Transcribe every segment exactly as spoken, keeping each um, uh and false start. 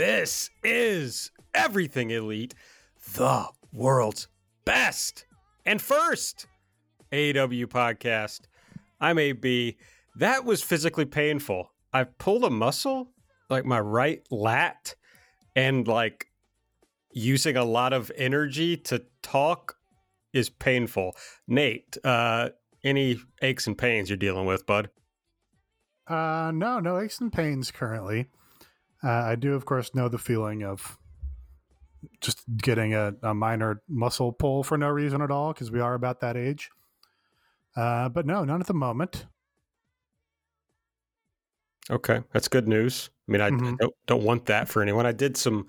This is Everything Elite, the world's best and first A E W podcast. I'm A B. That was physically painful. I pulled a muscle, like my right lat, and like using a lot of energy to talk is painful. Nate, uh, any aches and pains you're dealing with, bud? Uh, no, no aches and pains currently. Uh, I do, of course, know the feeling of just getting a, a minor muscle pull for no reason at all, because we are about that age. Uh, but no, none at the moment. Okay, that's good news. I mean, I, mm-hmm. I don't, don't want that for anyone. I did some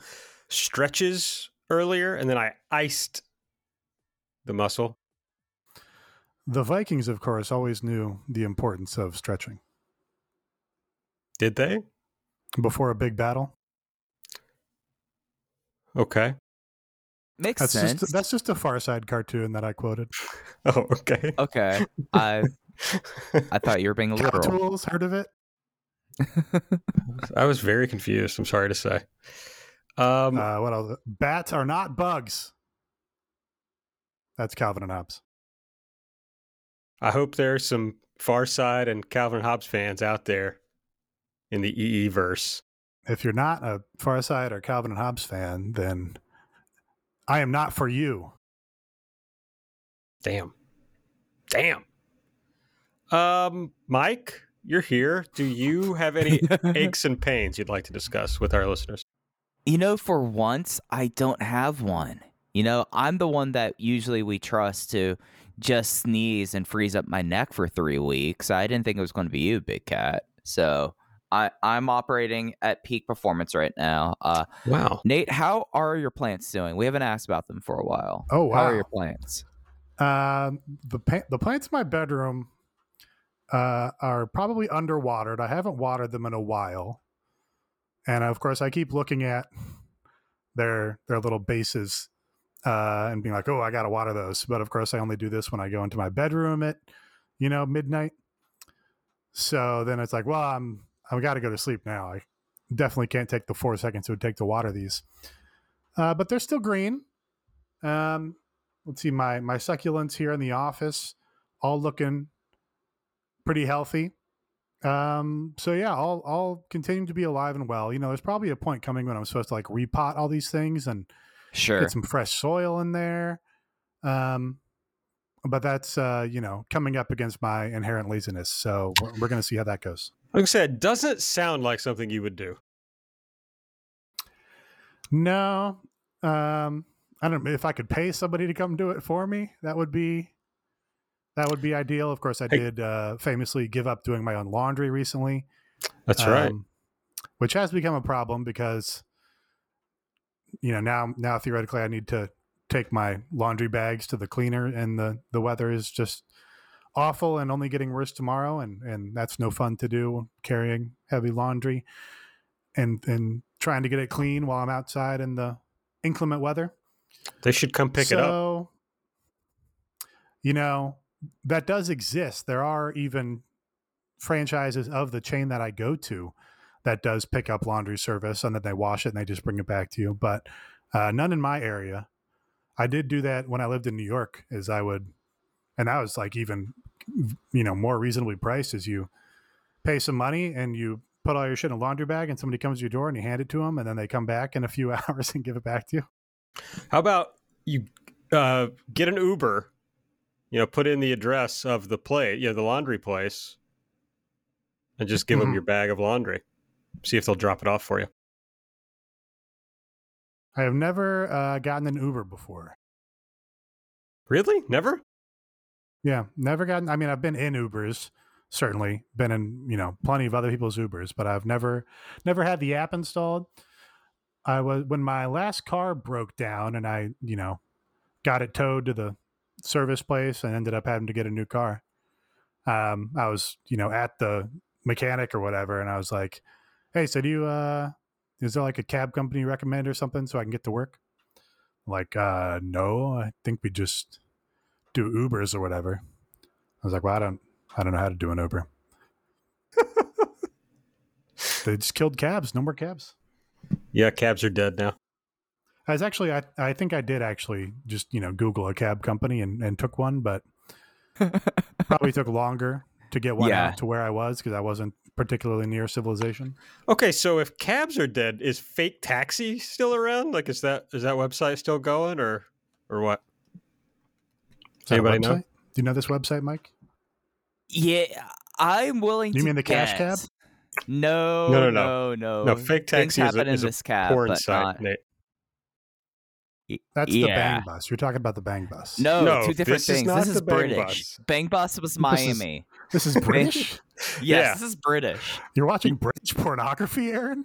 stretches earlier, and then I iced the muscle. The Vikings, of course, always knew the importance of stretching. Did they? Before a big battle. Okay. Makes that's sense. Just, that's just a Far Side cartoon that I quoted. Oh, okay. Okay. I I thought you were being literal. Tools, heard of it? I was very confused, I'm sorry to say. Um, uh, what else? Bats are not bugs. That's Calvin and Hobbes. I hope there's some Far Side and Calvin and Hobbes fans out there in the E E verse. If you're not a Far Side or Calvin and Hobbes fan, then I am not for you. Damn. Damn. Um, Mike, you're here. Do you have any aches and pains you'd like to discuss with our listeners? You know, for once, I don't have one. You know, I'm the one that usually we trust to just sneeze and freeze up my neck for three weeks. I didn't think it was going to be you, Big Cat. So I, I'm operating at peak performance right now. Uh, wow. Nate, how are your plants doing? We haven't asked about them for a while. Oh, wow. How are your plants? Uh, the, pa- the plants in my bedroom uh, are probably underwatered. I haven't watered them in a while. And, of course, I keep looking at their their little bases uh, and being like, oh, I got to water those. But, of course, I only do this when I go into my bedroom at, you know, midnight. So then it's like, well, I'm... I've got to go to sleep now. I definitely can't take the four seconds it would take to water these. Uh, but they're still green. Um, let's see, my my succulents here in the office, all looking pretty healthy. Um, so yeah, I'll, I'll continue to be alive and well. You know, there's probably a point coming when I'm supposed to like repot all these things and sure. Get some fresh soil in there. Um, but that's, uh, you know, coming up against my inherent laziness. So we're, we're going to see how that goes. Like I said, doesn't sound like something you would do. No. Um, I don't know if I could pay somebody to come do it for me. That would be that would be ideal. Of course, I hey. did uh, famously give up doing my own laundry recently. That's um, right. Which has become a problem because, you know, now now theoretically I need to take my laundry bags to the cleaner, and the, the weather is just awful and only getting worse tomorrow, and and that's no fun to do, carrying heavy laundry and and trying to get it clean while I'm outside in the inclement weather. They should come pick so, it up. You know, that does exist. There are even franchises of the chain that I go to that does pick up laundry service, and then they wash it and they just bring it back to you. But uh, none in my area. I did do that when I lived in New York, as I would. And that was like even, you know, more reasonably priced, is you pay some money and you put all your shit in a laundry bag and somebody comes to your door and you hand it to them, and then they come back in a few hours and give it back to you. How about you uh, get an Uber, you know, put in the address of the place, you know, the laundry place, and just give mm-hmm. them your bag of laundry. See if they'll drop it off for you. I have never uh, gotten an Uber before. Really? Never? Yeah, never gotten, I mean, I've been in Ubers, certainly, been in, you know, plenty of other people's Ubers, but I've never, never had the app installed. I was, when my last car broke down and I, you know, got it towed to the service place and ended up having to get a new car. Um, I was, you know, at the mechanic or whatever, and I was like, hey, so do you, uh, is there like a cab company you recommend or something so I can get to work? Like, uh, no, I think we just do Ubers or whatever. I was like, well, I don't, I don't know how to do an Uber. They just killed cabs. No more cabs. Yeah, cabs are dead now. I was actually, I, I think I did actually just, you know, Google a cab company and, and took one, but probably took longer to get one yeah. out to where I was because I wasn't particularly near civilization. Okay, so if cabs are dead, is Fake Taxi still around? Like, is that is that website still going or or what? Anybody know? Do you know this website, Mike? Yeah, I'm willing to You mean the guess. Cash Cab? No, no, no, no. No, no. no Fake Taxi is a, is a cab, porn site, not... Nate. That's yeah. the Bang Bus. You're talking about the Bang Bus. No, no two different this things. Is not this is the Bang British. Bus. Bang Bus was Miami. This is, this is British? yes, yeah. This is British. You're watching British pornography, Aaron?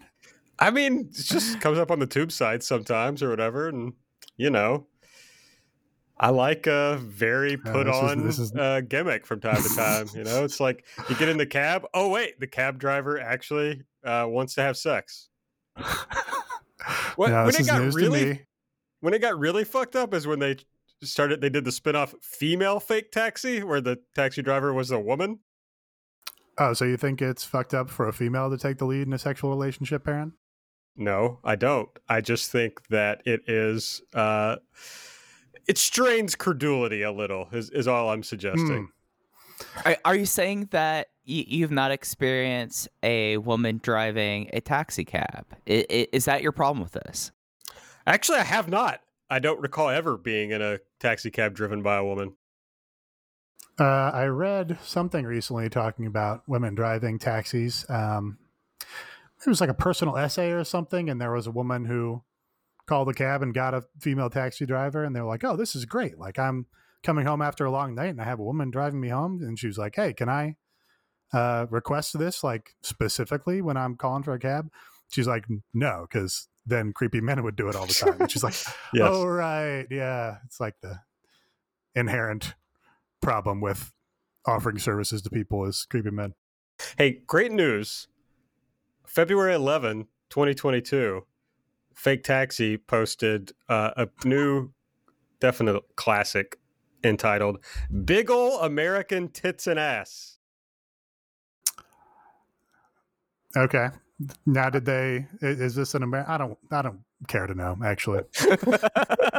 I mean, it just comes up on the tube sites sometimes or whatever. And, you know, I like a very put uh, on is, is... Uh, gimmick from time to time. You know, it's like you get in the cab. Oh, wait, the cab driver actually uh, wants to have sex. What, no, when it got really... When it got really fucked up is when they started, they did the spinoff Female Fake Taxi, where the taxi driver was a woman. Oh, so you think it's fucked up for a female to take the lead in a sexual relationship, Aaron? No, I don't. I just think that it is, uh, it strains credulity a little, is, is all I'm suggesting. Mm. Are, are you saying that you, you've not experienced a woman driving a taxi cab? I, I, is that your problem with this? Actually, I have not. I don't recall ever being in a taxi cab driven by a woman. Uh, I read something recently talking about women driving taxis. Um, it was like a personal essay or something, and there was a woman who called the cab and got a female taxi driver, and they were like, oh, this is great. Like, I'm coming home after a long night, and I have a woman driving me home, and she was like, hey, can I uh, request this, like, specifically when I'm calling for a cab? She's like, no, because... then creepy men would do it all the time. And she's like, yes. oh, right, yeah. It's like the inherent problem with offering services to people is creepy men. Hey, great news. February eleventh, twenty twenty-two, Fake Taxi posted uh, a new definite classic entitled Big Ol' American Tits and Ass. Okay. Now, did they? Is this an American? I don't. I don't care to know. Actually, I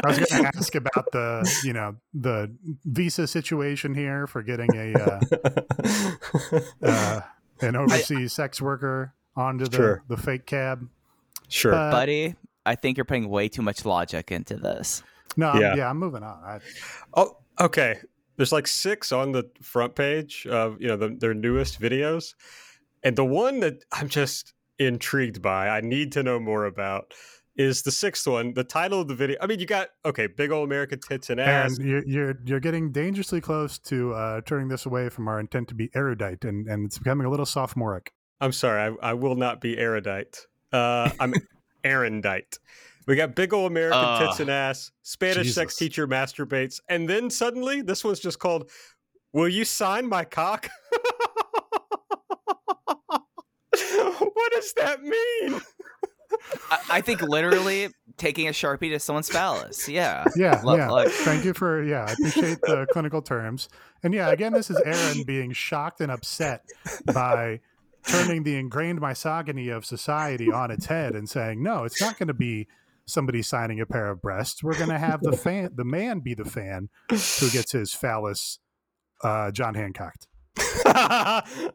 was going to ask about the, you know, the visa situation here for getting a uh, uh, an overseas I, sex worker onto the, sure. the fake cab. Sure, uh, buddy. I think you're putting way too much logic into this. No, yeah, I'm, yeah, I'm moving on. I, oh, okay. There's like six on the front page of, you know, the, their newest videos, and the one that I'm just intrigued by, I need to know more about, is the sixth one. The title of the video, I mean, you got, okay, Big Old American Tits and Ass. And you're, you're you're getting dangerously close to uh turning this away from our intent to be erudite, and and it's becoming a little sophomoric. I'm sorry, i, I will not be erudite. uh I'm erudite. We got Big Old American uh, Tits and Ass, Spanish Jesus. Sex teacher masturbates, and then suddenly this one's just called Will You Sign My Cock? What does that mean? I, I think literally taking a Sharpie to someone's phallus. Yeah. Yeah. Love, yeah. Like... Thank you for, yeah, I appreciate the clinical terms. And yeah, again, this is Aaron being shocked and upset by turning the ingrained misogyny of society on its head and saying, no, it's not going to be somebody signing a pair of breasts. We're going to have the fan, the man be the fan who gets his phallus uh, John Hancocked.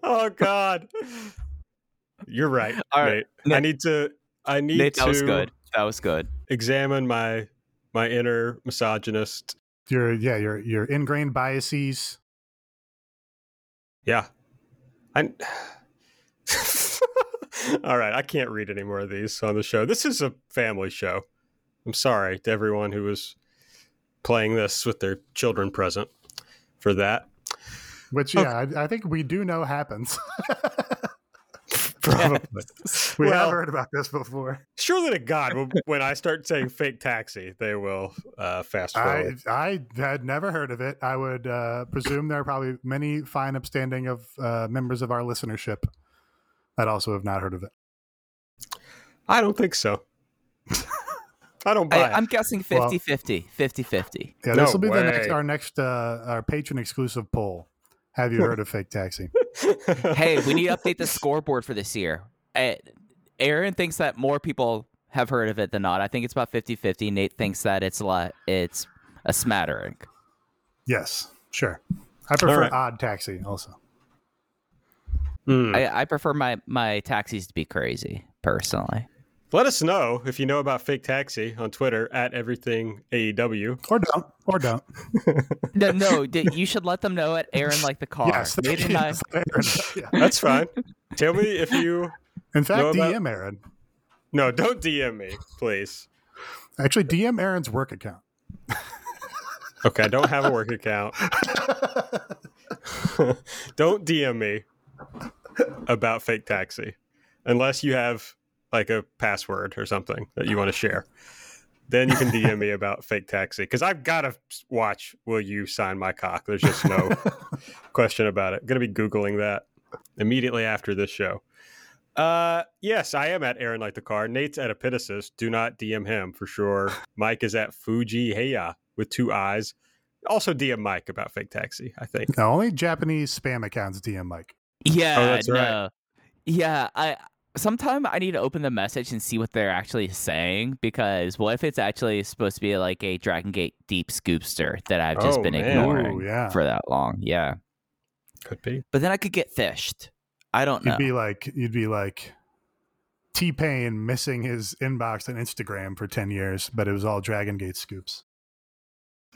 Oh, God. You're right. All right. Nate, I need to. I need Nate, to. That was good. That was good. Examine my my inner misogynist. Your yeah. Your your ingrained biases. Yeah. I. All right. I can't read any more of these on the show. This is a family show. I'm sorry to everyone who was playing this with their children present for that. Which yeah, okay. I, I think we do know happens. Probably. Yes. We well, have heard about this before. Surely to God, when I start saying Fake Taxi, they will uh, fast forward. I, I had never heard of it. I would uh, presume there are probably many fine, upstanding of uh, members of our listenership that also have not heard of it. I don't think so. I don't buy I, it. I'm guessing fifty-fifty. Well, fifty-fifty. Yeah, this will no be the next, our next uh, our patron-exclusive poll. Have you heard of Fake Taxi? Hey, we need to update the scoreboard for this year. Aaron thinks that more people have heard of it than not. I think it's about fifty-fifty. Nate thinks that it's a lot, it's a smattering. Yes, sure. I prefer right. Odd Taxi also. Mm. I, I prefer my, my taxis to be crazy, personally. Let us know if you know about Fake Taxi on Twitter at Everything A E W. Or don't. Or don't. no, no, you should let them know at Aaron Like the Car. Yes, Nate and I... yeah. That's fine. Tell me if you. In fact, know about... D M Aaron. No, don't D M me, please. Actually, D M Aaron's work account. Okay, I don't have a work account. Don't D M me about Fake Taxi unless you have like a password or something that you want to share. Then you can D M me about Fake Taxi because I've got to watch Will You Sign My Cock? There's just no question about it. I'm going to be Googling that immediately after this show. Uh, yes, I am at Aaron Like the Car. Nate's at Epitasis. Do not D M him for sure. Mike is at Fuji Heya with two eyes. Also D M Mike about Fake Taxi, I think. No, only Japanese spam accounts D M Mike. Yeah, oh, that's no. right. Yeah, I sometime I need to open the message and see what they're actually saying, because what if it's actually supposed to be like a Dragon Gate deep scoopster that I've just oh, been man. ignoring Ooh, yeah. for that long? Yeah, could be. But then I could get fished. I don't know. You'd be like, you'd be like T-Pain missing his inbox on Instagram for ten years, but it was all Dragon Gate scoops.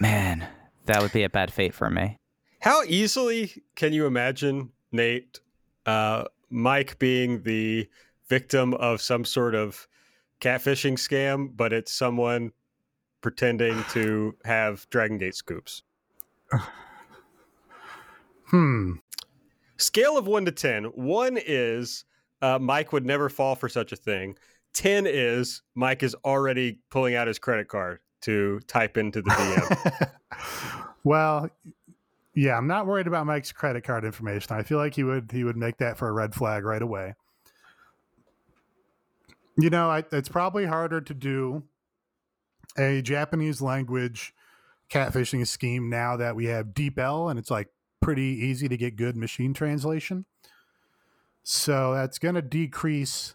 Man, that would be a bad fate for me. How easily can you imagine, Nate, uh, Mike being the victim of some sort of catfishing scam, but it's someone pretending to have Dragon Gate scoops? Hmm. Scale of one to ten. one is uh, Mike would never fall for such a thing. ten is Mike is already pulling out his credit card to type into the D M. Well, yeah, I'm not worried about Mike's credit card information. I feel like he would he would make that for a red flag right away. You know, I, it's probably harder to do a Japanese language catfishing scheme now that we have DeepL, and it's like pretty easy to get good machine translation. So that's going to decrease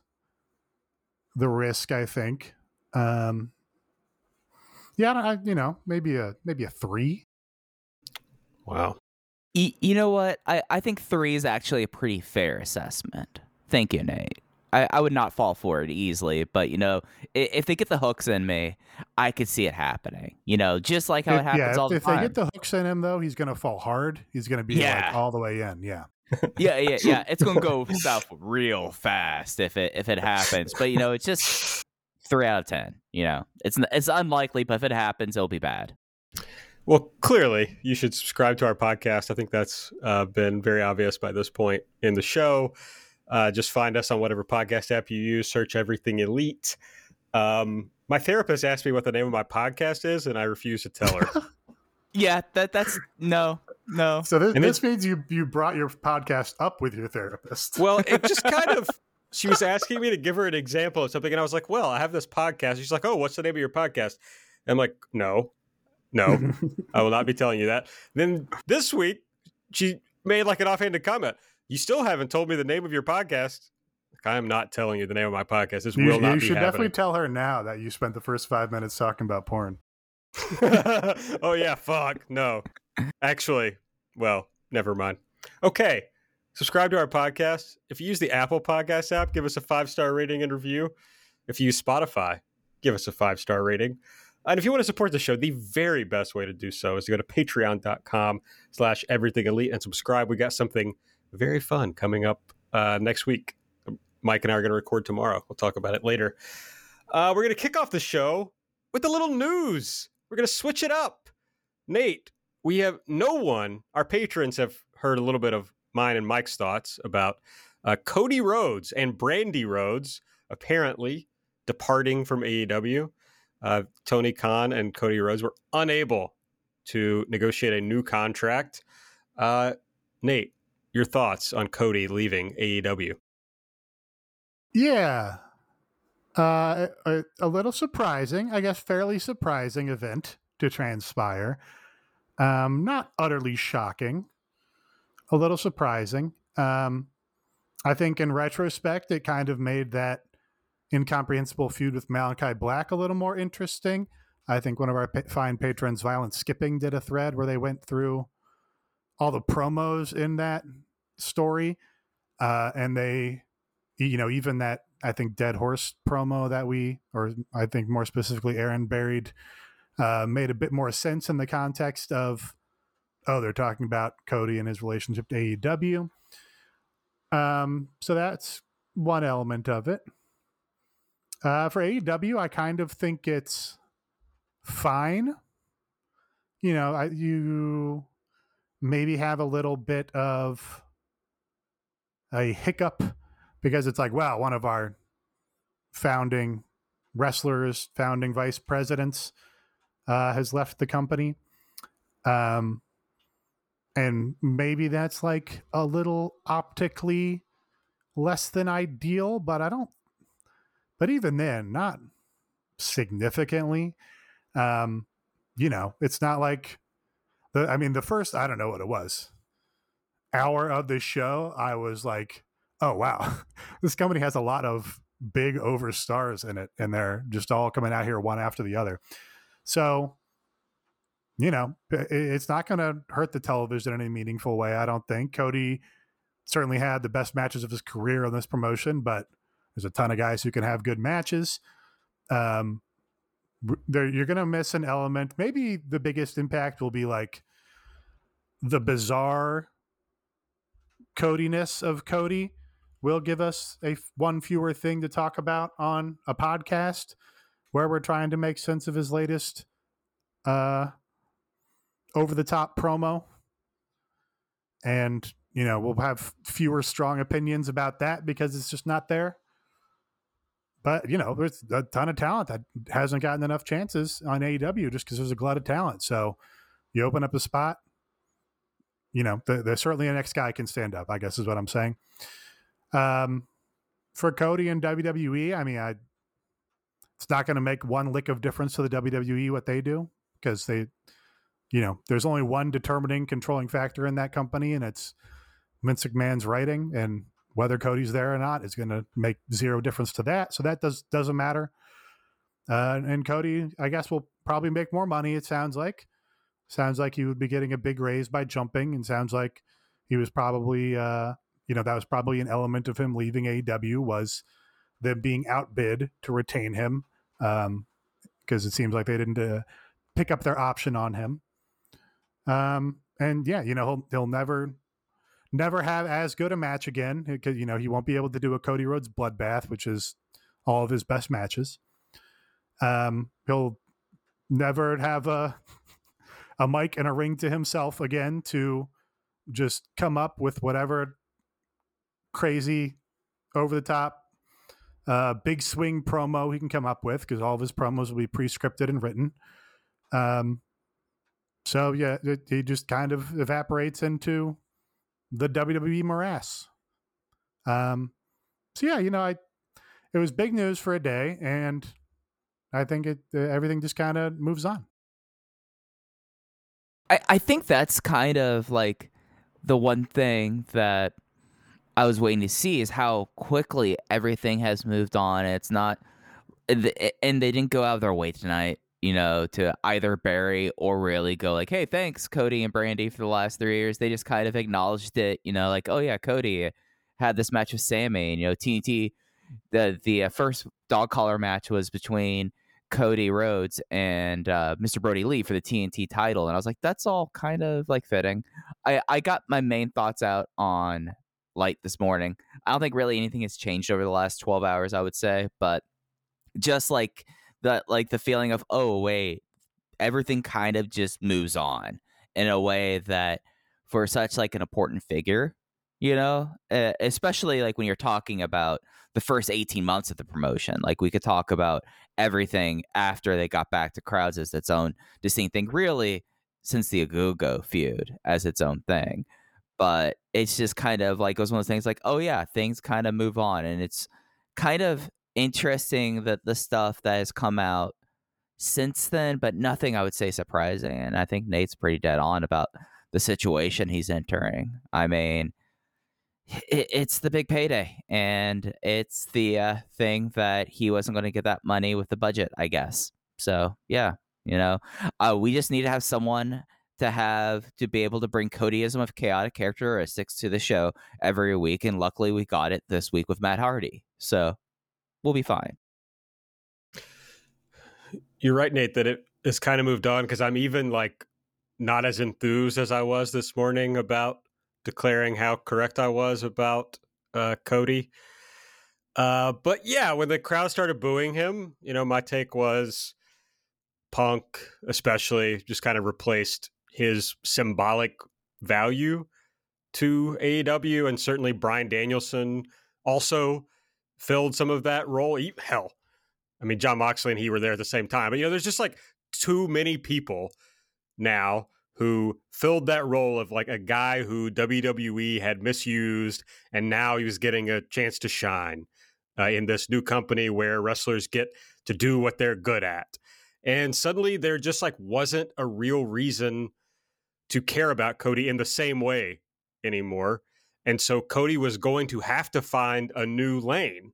the risk, I think. Um, yeah, I, you know, maybe a maybe a three. Wow. You, you know what? I, I think three is actually a pretty fair assessment. Thank you, Nate. I, I would not fall for it easily, but, you know, if, if they get the hooks in me, I could see it happening, you know, just like how it happens yeah, if, all the if time. If they get the hooks in him, though, he's going to fall hard. He's going to be yeah. like all the way in. Yeah. Yeah. Yeah. Yeah. It's going to go south real fast if it if it happens. But, you know, it's just three out of ten. You know, it's it's unlikely, but if it happens, it'll be bad. Well, clearly, you should subscribe to our podcast. I think that's uh, been very obvious by this point in the show. Uh, just find us on whatever podcast app you use. Search Everything Elite. Um, my therapist asked me what the name of my podcast is, and I refused to tell her. yeah, that that's no, no. So this, this means you you brought your podcast up with your therapist. Well, it just kind of, she was asking me to give her an example of something, and I was like, well, I have this podcast. She's like, oh, what's the name of your podcast? And I'm like, no, no, I will not be telling you that. Then this week, she made like an offhanded comment. You still haven't told me the name of your podcast. Like, I am not telling you the name of my podcast. This will you, not you be happening. You should definitely tell her now that you spent the first five minutes talking about porn. Oh, yeah. Fuck. No. Actually, well, never mind. Okay. Subscribe to our podcast. If you use the Apple Podcast app, give us a five-star rating and review. If you use Spotify, give us a five-star rating. And if you want to support the show, the very best way to do so is to go to patreon.com slash everything elite and subscribe. We got something very fun coming up uh, next week. Mike and I are going to record tomorrow. We'll talk about it later. Uh, we're going to kick off the show with a little news. We're going to switch it up. Nate, we have no one. Our patrons have heard a little bit of mine and Mike's thoughts about uh, Cody Rhodes and Brandi Rhodes apparently departing from A E W. Uh, Tony Khan and Cody Rhodes were unable to negotiate a new contract. Uh, Nate, your thoughts on Cody leaving A E W? Yeah. Uh, a, a little surprising, I guess, fairly surprising event to transpire. Um, not utterly shocking. A little surprising. Um, I think in retrospect, it kind of made that incomprehensible feud with Malachi Black a little more interesting. I think one of our pa- fine patrons, Violent Skipping, did a thread where they went through all the promos in that story. Uh, and they, you know, even that, I think, Dead Horse promo that we, or I think more specifically Aaron buried, uh, made a bit more sense in the context of, oh, they're talking about Cody and his relationship to A E W. Um, so that's one element of it. Uh, for A E W, I kind of think it's fine. You know, I, you maybe have a little bit of a hiccup because it's like, well, one of our founding wrestlers, founding vice presidents, uh, has left the company. Um, and maybe that's like a little optically less than ideal, but I don't, but even then, not significantly. Um, you know, it's not like the, I mean, the first, I don't know what it was, hour of the show, I was like, oh, wow, this company has a lot of big overstars in it, and they're just all coming out here one after the other. So, you know, it's not going to hurt the television in any meaningful way, I don't think. Cody certainly had the best matches of his career on this promotion, but there's a ton of guys who can have good matches. Um, there, you're going to miss an element. Maybe the biggest impact will be like the bizarre Cody-ness of Cody will give us a f- one fewer thing to talk about on a podcast where we're trying to make sense of his latest uh, over-the-top promo. And, you know, we'll have fewer strong opinions about that because it's just not there. But, you know, there's a ton of talent that hasn't gotten enough chances on A E W just because there's a glut of talent. So you open up a spot, you know, the, the, certainly the next guy can stand up, I guess is what I'm saying. Um, for Cody and W W E, I mean, I, it's not going to make one lick of difference to the W W E what they do because they, you know, there's only one determining controlling factor in that company, and it's Vince McMahon's writing, and whether Cody's there or not is going to make zero difference to that. So that does, doesn't matter. Uh, and Cody, I guess, will probably make more money. It sounds like, sounds like he would be getting a big raise by jumping, and sounds like he was probably, uh, you know, that was probably an element of him leaving A E W was them being outbid to retain him. Um, cause it seems like they didn't uh, pick up their option on him. Um, and yeah, you know, he'll, he'll never, never have as good a match again. Cause you know, he won't be able to do a Cody Rhodes bloodbath, which is all of his best matches. Um, he'll never have a, a mic and a ring to himself again to just come up with whatever crazy over the top, uh, big swing promo he can come up with. Cause all of his promos will be pre-scripted and written. Um, so yeah, it, he just kind of evaporates into the W W E morass. Um, so yeah, you know, I, it was big news for a day, and I think it, uh, everything just kind of moves on. I, I think that's kind of like the one thing that I was waiting to see is how quickly everything has moved on. It's not, and they didn't go out of their way tonight, you know, to either bury or really go like, hey, thanks, Cody and Brandi for the last three years. They just kind of acknowledged it, you know, like, oh yeah, Cody had this match with Sammy, and, you know, T N T, the, the first dog collar match was between Cody Rhodes and uh, Mister Brody Lee for the T N T title. And I was like, that's all kind of like fitting. I, I got my main thoughts out on Light this morning. I don't think really anything has changed over the last twelve hours, I would say, but just like the, like the feeling of, oh wait, everything kind of just moves on in a way that for such like an important figure, you know, uh, especially like when you're talking about the first eighteen months of the promotion, like we could talk about everything after they got back to crowds as its own distinct thing, really since the Agogo feud as its own thing. But it's just kind of like, it was one of those things like, oh yeah, things kind of move on. And it's kind of interesting that the stuff that has come out since then, but nothing I would say surprising. And I think Nate's pretty dead on about the situation he's entering. I mean, it, it's the big payday, and it's the uh, thing that he wasn't going to get that money with the budget, I guess. So yeah, you know, uh, we just need to have someone to have to be able to bring Codyism of chaotic characteristics to the show every week, and luckily we got it this week with Matt Hardy. So we'll be fine. You're right, Nate, that it has kind of moved on, because I'm even like not as enthused as I was this morning about declaring how correct I was about uh, Cody. Uh, but yeah, when the crowd started booing him, you know, my take was Punk especially just kind of replaced his symbolic value to A E W. And certainly Bryan Danielson also filled some of that role. Hell, I mean, John Moxley and he were there at the same time. But, you know, there's just like too many people now who filled that role of like a guy who W W E had misused, and now he was getting a chance to shine uh, in this new company where wrestlers get to do what they're good at. And suddenly there just like wasn't a real reason to care about Cody in the same way anymore. And so Cody was going to have to find a new lane.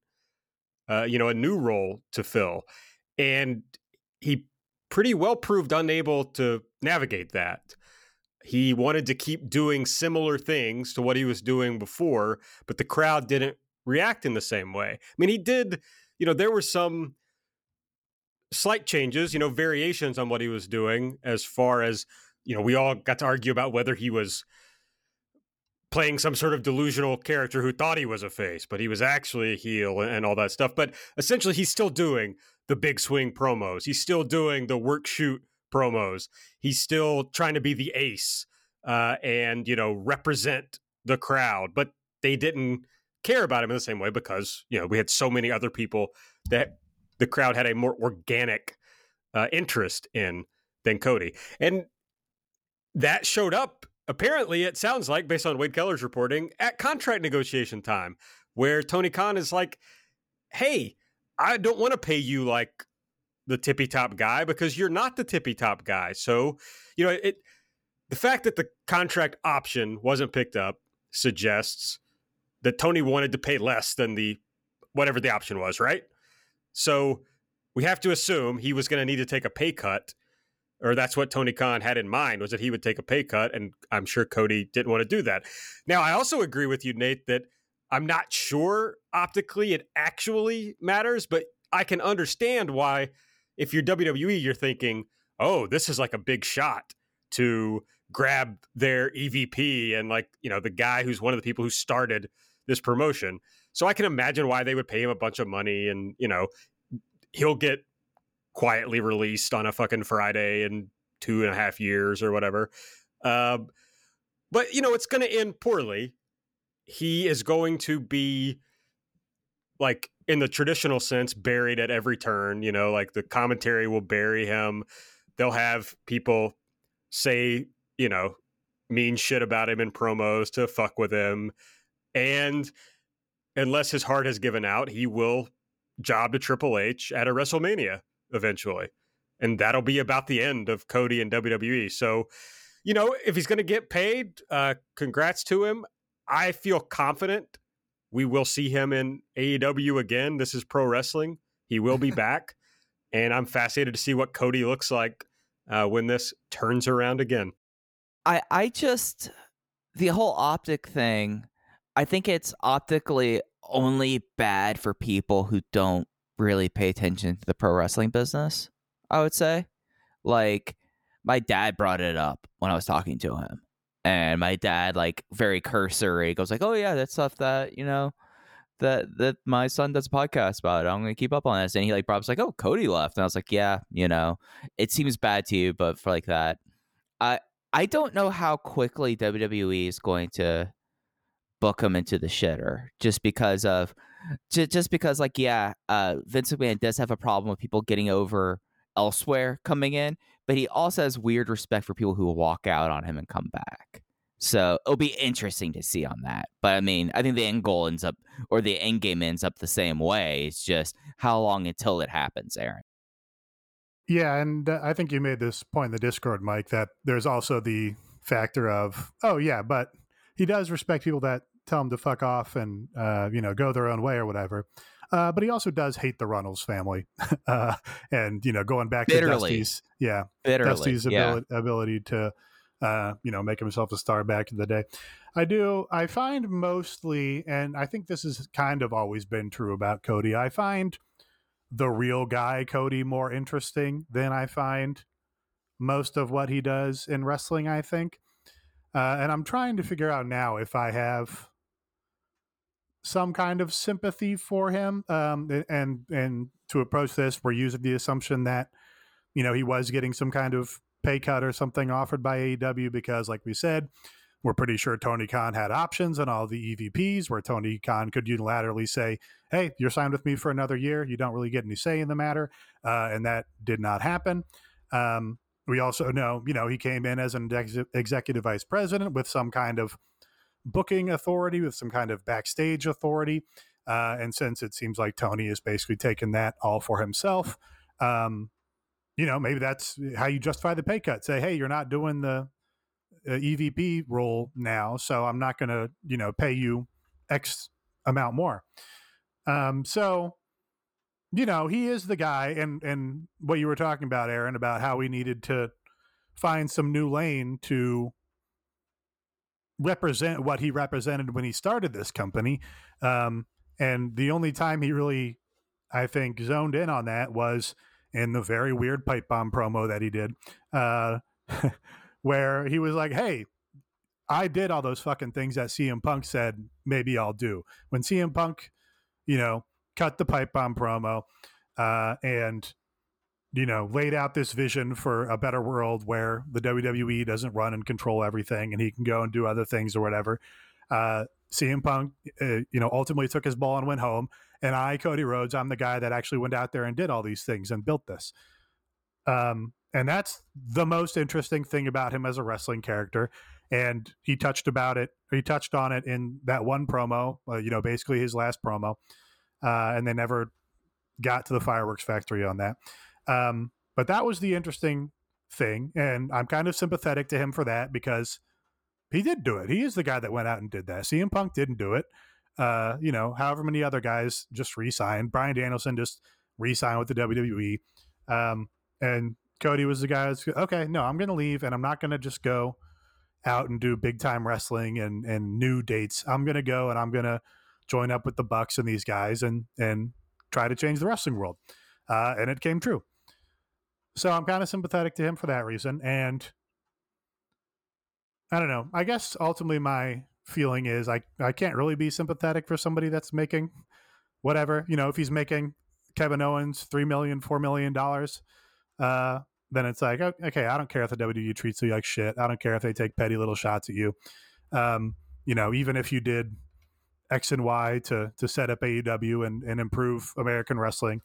Uh, you know, a new role to fill. And he pretty well proved unable to navigate that. He wanted to keep doing similar things to what he was doing before, but the crowd didn't react in the same way. I mean, he did, you know, there were some slight changes, you know, variations on what he was doing, as far as, you know, we all got to argue about whether he was playing some sort of delusional character who thought he was a face, but he was actually a heel and all that stuff. But essentially, he's still doing the big swing promos. He's still doing the work shoot promos. He's still trying to be the ace uh, and, you know, represent the crowd. But they didn't care about him in the same way because, you know, we had so many other people that the crowd had a more organic uh, interest in than Cody. And that showed up, apparently, it sounds like, based on Wade Keller's reporting, at contract negotiation time, where Tony Khan is like, hey, I don't want to pay you like the tippy-top guy because you're not the tippy-top guy. So, you know, it the fact that the contract option wasn't picked up suggests that Tony wanted to pay less than the whatever the option was, right? So we have to assume he was going to need to take a pay cut, or that's what Tony Khan had in mind, was that he would take a pay cut, and I'm sure Cody didn't want to do that. Now, I also agree with you, Nate, that I'm not sure optically it actually matters, but I can understand why if you're W W E, you're thinking, oh, this is like a big shot to grab their E V P and like, you know, the guy who's one of the people who started this promotion. So I can imagine why they would pay him a bunch of money, and, you know, he'll get quietly released on a fucking Friday in two and a half years or whatever. Um, but, you know, it's going to end poorly. He is going to be, like, in the traditional sense, buried at every turn. You know, like, the commentary will bury him. They'll have people say, you know, mean shit about him in promos to fuck with him. And unless his heart has given out, he will job to Triple H at a WrestleMania eventually, and that'll be about the end of Cody and W W E. So, you know, if he's going to get paid, uh congrats to him. I feel confident we will see him in A E W again. This is pro wrestling. He will be back, and I'm fascinated to see what Cody looks like uh when this turns around again. I I just the whole optic thing, I think it's optically only bad for people who don't really pay attention to the pro wrestling business, I would say. Like, my dad brought it up when I was talking to him, and my dad, like, very cursory goes like, oh yeah, that's stuff that, you know, that that my son does a podcast about. I'm gonna keep up on this. And he like brought up, like, oh, Cody left. And I was like, yeah, you know, it seems bad to you, but for like that, I I don't know how quickly W W E is going to book him into the shitter, just because of Just because, like, yeah, uh, Vince McMahon does have a problem with people getting over elsewhere coming in, but he also has weird respect for people who will walk out on him and come back. So it'll be interesting to see on that. But, I mean, I think the end goal ends up, or the end game ends up the same way. It's just how long until it happens, Aaron. Yeah, and uh, I think you made this point in the Discord, Mike, that there's also the factor of, oh, yeah, but he does respect people that tell them to fuck off and, uh, you know, go their own way or whatever. Uh, but he also does hate the Runnels family. uh, and, you know, going back Bitterly. to Dusty's, yeah, Bitterly. Dusty's yeah. Abil- ability to, uh, you know, make himself a star back in the day. I do. I find mostly, and I think this has kind of always been true about Cody, I find the real guy Cody more interesting than I find most of what he does in wrestling, I think. Uh, and I'm trying to figure out now if I have some kind of sympathy for him. Um, and and to approach this, we're using the assumption that, you know, he was getting some kind of pay cut or something offered by A E W, because, like we said, we're pretty sure Tony Khan had options on all the E V Ps where Tony Khan could unilaterally say, hey, you're signed with me for another year. You don't really get any say in the matter. Uh, and that did not happen. Um, we also know, you know, he came in as an ex- executive vice president with some kind of booking authority, with some kind of backstage authority. Uh, and since it seems like Tony has basically taken that all for himself, um, you know, maybe that's how you justify the pay cut. Say, hey, you're not doing the uh, E V P role now, so I'm not going to, you know, pay you X amount more. Um, so, you know, he is the guy, and and what you were talking about, Aaron, about how we needed to find some new lane to represent what he represented when he started this company. Um, and the only time he really, I think, zoned in on that was in the very weird pipe bomb promo that he did, uh, where he was like, hey, I did all those fucking things that C M Punk said maybe I'll do. When C M Punk, you know, cut the pipe bomb promo, uh, and, you know, laid out this vision for a better world where the W W E doesn't run and control everything and he can go and do other things or whatever. Uh, C M Punk, uh, you know, ultimately took his ball and went home. And I, Cody Rhodes, I'm the guy that actually went out there and did all these things and built this. Um, and that's the most interesting thing about him as a wrestling character. And he touched about it. He touched on it in that one promo, uh, you know, basically his last promo. Uh, and they never got to the fireworks factory on that. Um, but that was the interesting thing. And I'm kind of sympathetic to him for that, because he did do it. He is the guy that went out and did that. C M Punk didn't do it. Uh, you know, however many other guys just re-signed. Bryan Danielson just re-signed with the W W E. Um, and Cody was the guy who's, okay, no, I'm going to leave, and I'm not going to just go out and do big-time wrestling and, and new dates. I'm going to go, and I'm going to join up with the Bucks and these guys and and try to change the wrestling world. Uh, and it came true. So I'm kind of sympathetic to him for that reason. And I don't know, I guess ultimately my feeling is I, I can't really be sympathetic for somebody that's making whatever, you know, if he's making Kevin Owens three million dollars, four million dollars, uh, then it's like, okay, I don't care if the W W E treats you like shit. I don't care if they take petty little shots at you. Um, you know, even if you did X and Y to to set up A E W and, and improve American wrestling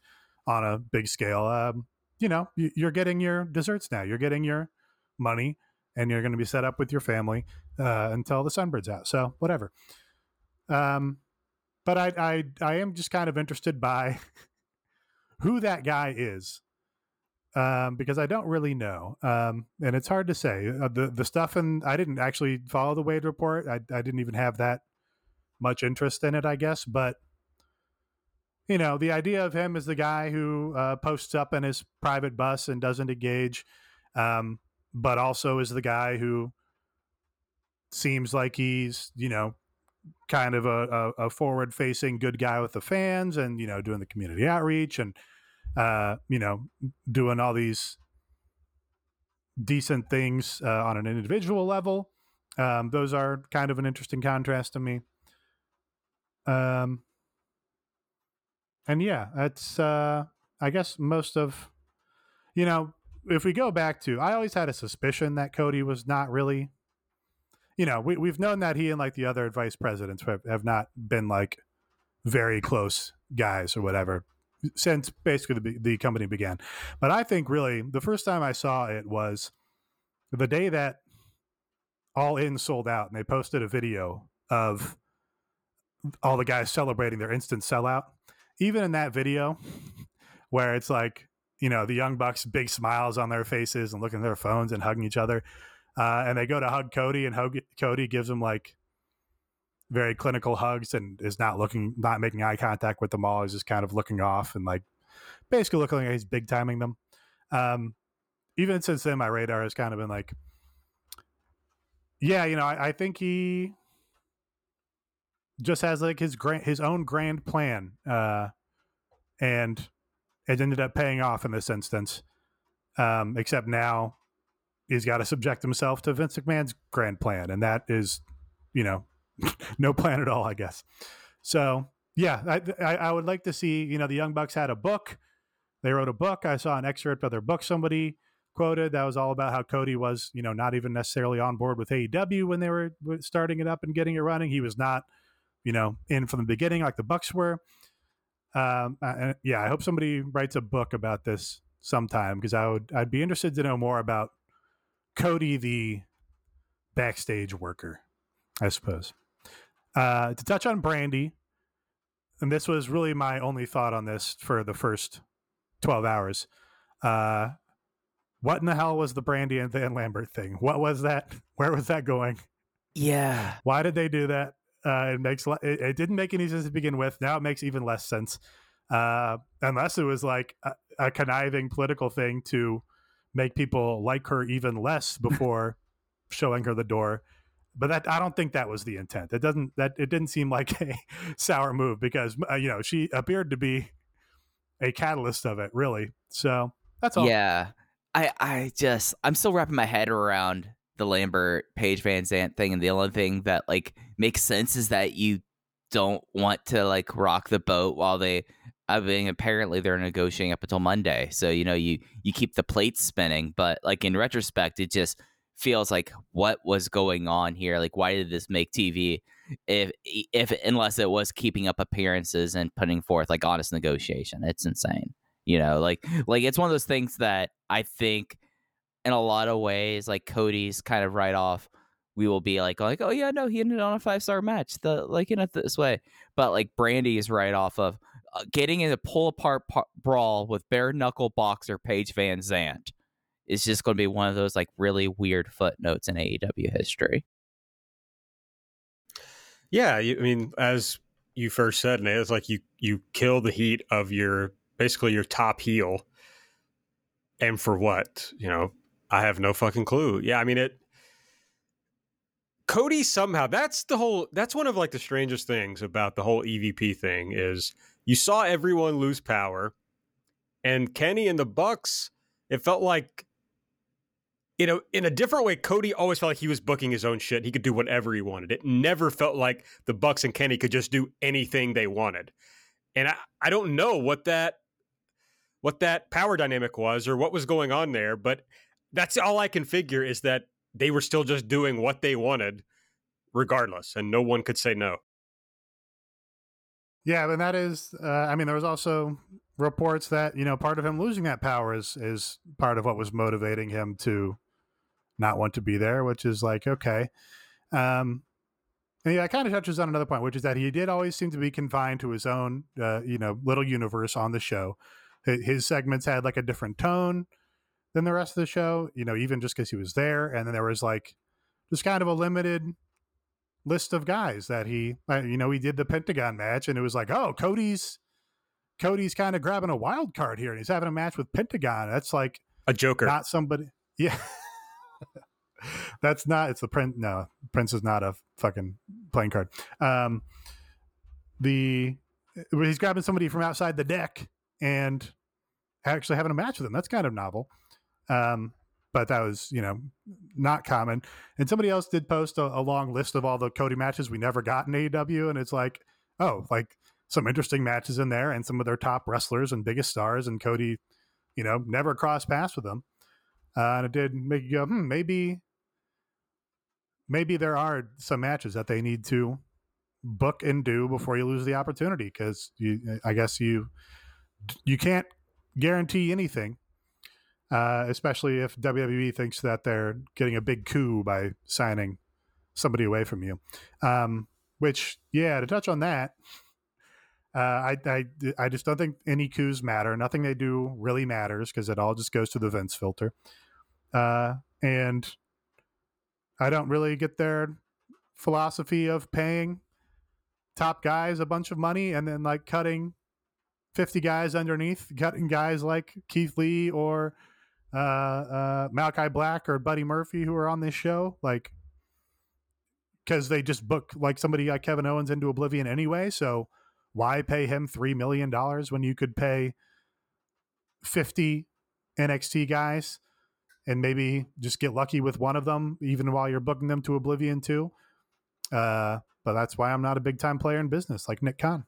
on a big scale, um, you know, you're getting your desserts now. You're getting your money, and you're going to be set up with your family uh, until the sunbird's out. So whatever. Um, but I, I I am just kind of interested by who that guy is, um, because I don't really know, um, and it's hard to say. Uh, the the stuff, and I didn't actually follow the Wade report. I I didn't even have that much interest in it, I guess. But, you know, the idea of him as the guy who uh, posts up in his private bus and doesn't engage, um, but also is the guy who seems like he's, you know, kind of a, a, a forward-facing good guy with the fans and, you know, doing the community outreach and, uh, you know, doing all these decent things uh, on an individual level. Um, those are kind of an interesting contrast to me. Um, and yeah, it's, uh, I guess most of, you know, if we go back to, I always had a suspicion that Cody was not really, you know, we, we've known that he and like the other vice presidents have, have not been like very close guys or whatever since basically the, the company began. But I think really the first time I saw it was the day that All In sold out, and they posted a video of all the guys celebrating their instant sellout. Even in that video where it's like, you know, the Young Bucks, big smiles on their faces and looking at their phones and hugging each other. Uh, and they go to hug Cody, and hug- Cody gives him like very clinical hugs and is not looking, not making eye contact with them all. He's just kind of looking off and like basically looking like he's big timing them. Um, even since then, my radar has kind of been like, yeah, you know, I, I think he just has like his grand, his own grand plan, uh, and it ended up paying off in this instance. Um, except now he's got to subject himself to Vince McMahon's grand plan, and that is, you know, no plan at all, I guess. So yeah, I, I I would like to see, you know, the Young Bucks had a book. They wrote a book. I saw an excerpt of their book somebody quoted that was all about how Cody was, you know, not even necessarily on board with A E W when they were starting it up and getting it running. He was not, you know, in from the beginning like the Bucks were. Um, I, yeah, I hope somebody writes a book about this sometime, because I would I'd be interested to know more about Cody, the backstage worker, I suppose. Uh, to touch on Brandi, and this was really my only thought on this for the first twelve hours. Uh, what in the hell was the Brandi and Van Lambert thing? What was that? Where was that going? Yeah. Why did they do that? Uh, it makes it, it didn't make any sense to begin with. Now it makes even less sense, uh, unless it was like a, a conniving political thing to make people like her even less before showing her the door. But that, I don't think that was the intent. It doesn't that it didn't seem like a sour move, because uh, you know, she appeared to be a catalyst of it, really. So that's all. Yeah, I I just I'm still wrapping my head around the Lambert Page Van Zandt thing, and the only thing that like makes sense is that you don't want to like rock the boat while they. I mean, apparently they're negotiating up until Monday, so you know you you keep the plates spinning. But like in retrospect, it just feels like, what was going on here? Like, why did this make T V? If if unless it was keeping up appearances and putting forth like honest negotiation, it's insane. You know, like like it's one of those things that I think in a lot of ways, like Cody's kind of write off. We will be like, like, oh yeah, no, he ended on a five star match. The like you know this way, but like Brandi's write off of. Getting in a pull-apart par- brawl with bare-knuckle boxer Paige Van Zandt is just going to be one of those like really weird footnotes in A E W history. Yeah, you, I mean, as you first said, Nate, it's like you you kill the heat of your, basically your top heel, and for what? You know, I have no fucking clue. Yeah, I mean, it... Cody somehow, that's the whole, that's one of like the strangest things about the whole E V P thing is... You saw everyone lose power, and Kenny and the Bucks, it felt like, you know, in a different way, Cody always felt like he was booking his own shit. He could do whatever he wanted. It never felt like the Bucks and Kenny could just do anything they wanted. And I, I don't know what that, what that power dynamic was or what was going on there, but that's all I can figure is that they were still just doing what they wanted regardless, and no one could say no. Yeah, and that is, uh, I mean, there was also reports that, you know, part of him losing that power is is part of what was motivating him to not want to be there, which is like, okay. Um, and yeah, it kind of touches on another point, which is that he did always seem to be confined to his own, uh, you know, little universe on the show. His segments had like a different tone than the rest of the show, you know, even just because he was there. And then there was like just kind of a limited list of guys that he, you know, he did the Pentagon match, and it was like, oh, Cody's Cody's kind of grabbing a wild card here, and he's having a match with Pentagon. That's like a joker, not somebody. Yeah, that's not. It's the Prince. No, Prince is not a fucking playing card. Um, the he's grabbing somebody from outside the deck and actually having a match with him. That's kind of novel. Um. But that was, you know, not common. And somebody else did post a, a long list of all the Cody matches we never got in A E W. And it's like, oh, like some interesting matches in there and some of their top wrestlers and biggest stars. And Cody, you know, never crossed paths with them. Uh, and it did make you go, hmm, maybe, maybe there are some matches that they need to book and do before you lose the opportunity. Because you, I guess you you can't guarantee anything. Uh, especially if W W E thinks that they're getting a big coup by signing somebody away from you. Um, which, yeah, to touch on that, uh, I, I, I just don't think any coups matter. Nothing they do really matters, because it all just goes to the Vince filter. Uh, and I don't really get their philosophy of paying top guys a bunch of money and then like cutting fifty guys underneath, cutting guys like Keith Lee or uh, uh, Malachi Black or Buddy Murphy who are on this show, like, because they just book like somebody like Kevin Owens into oblivion anyway. So why pay him three million dollars when you could pay fifty N X T guys and maybe just get lucky with one of them, even while you're booking them to oblivion too? Uh, but that's why I'm not a big time player in business like Nick Khan.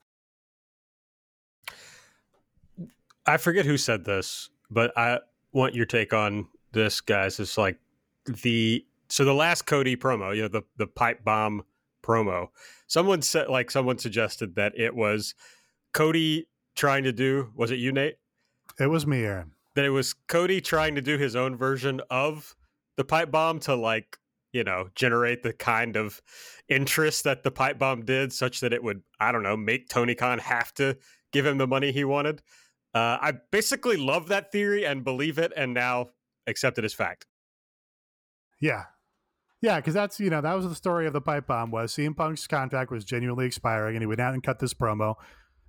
I forget who said this, but I want your take on this, guys. It's like the, so the last Cody promo, you know, the, the pipe bomb promo, someone said, like someone suggested that it was Cody trying to do, was it you, Nate? It was me, Aaron. That it was Cody trying to do his own version of the pipe bomb to, like, you know, generate the kind of interest that the pipe bomb did, such that it would, I don't know, make Tony Khan have to give him the money he wanted. Uh, I basically love that theory and believe it and now accept it as fact. Yeah. Yeah, because that's, you know, that was the story of the pipe bomb, was C M Punk's contract was genuinely expiring and he went out and cut this promo,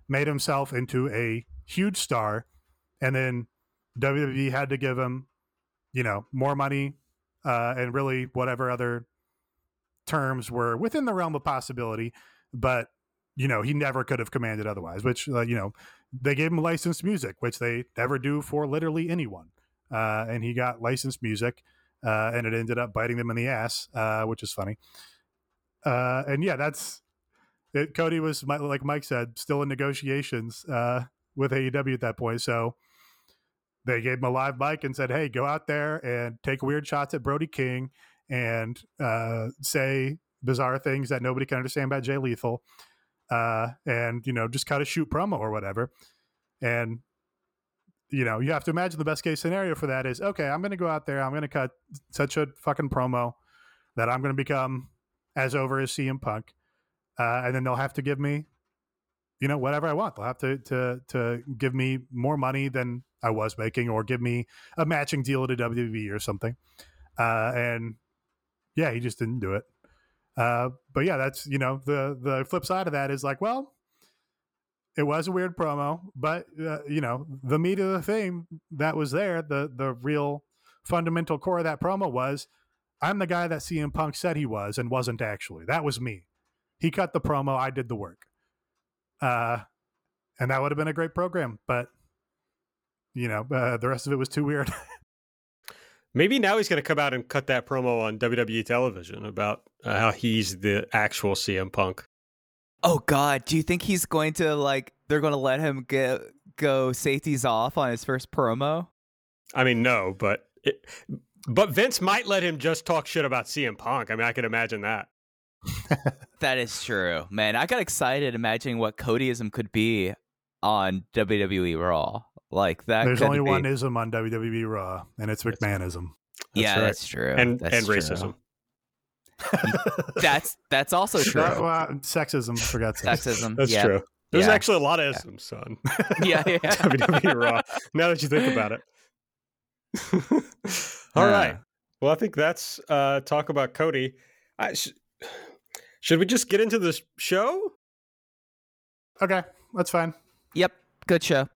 made himself into a huge star, and then W W E had to give him, you know, more money uh, and really whatever other terms were within the realm of possibility. But, you know, he never could have commanded otherwise, which, uh, you know, they gave him licensed music, which they never do for literally anyone. Uh, and he got licensed music uh, and it ended up biting them in the ass, uh, which is funny. Uh, and yeah, that's it. Cody was, like Mike said, still in negotiations uh, with A E W at that point. So they gave him a live mic and said, hey, go out there and take weird shots at Brody King and uh, say bizarre things that nobody can understand about Jay Lethal. Uh, and, you know, just kind of shoot promo or whatever. And, you know, you have to imagine the best case scenario for that is, okay, I'm going to go out there, I'm going to cut such a fucking promo that I'm going to become as over as C M Punk. Uh, and then they'll have to give me, you know, whatever I want. They'll have to, to, to give me more money than I was making, or give me a matching deal to W W E or something. Uh, and yeah, he just didn't do it. Uh, but yeah, that's, you know, the, the flip side of that is like, well, it was a weird promo, but uh, you know, the meat of the thing that was there, the, the real fundamental core of that promo was, I'm the guy that C M Punk said he was, and wasn't actually. That was me. He cut the promo. I did the work. Uh, and that would have been a great program, but you know, uh, the rest of it was too weird. Maybe now he's going to come out and cut that promo on W W E television about uh, how he's the actual C M Punk. Oh, God. Do you think he's going to, like, they're going to let him get, go safeties off on his first promo? I mean, no, but it, but Vince might let him just talk shit about C M Punk. I mean, I can imagine that. That is true, man. I got excited imagining what Codyism could be on W W E Raw. Like that. There's only be. one ism on W W E Raw, and it's McMahonism. That's yeah, right. That's true. And that's and true. Racism. that's that's also true. That, well, sexism, for God's sake. Sexism. That's yeah. true. There's yeah. actually a lot of isms yeah. on yeah, yeah. W W E Raw. Now that you think about it. All yeah. right. Well, I think that's uh, talk about Cody. I, sh- should we just get into this show? Okay, that's fine. Yep, good show.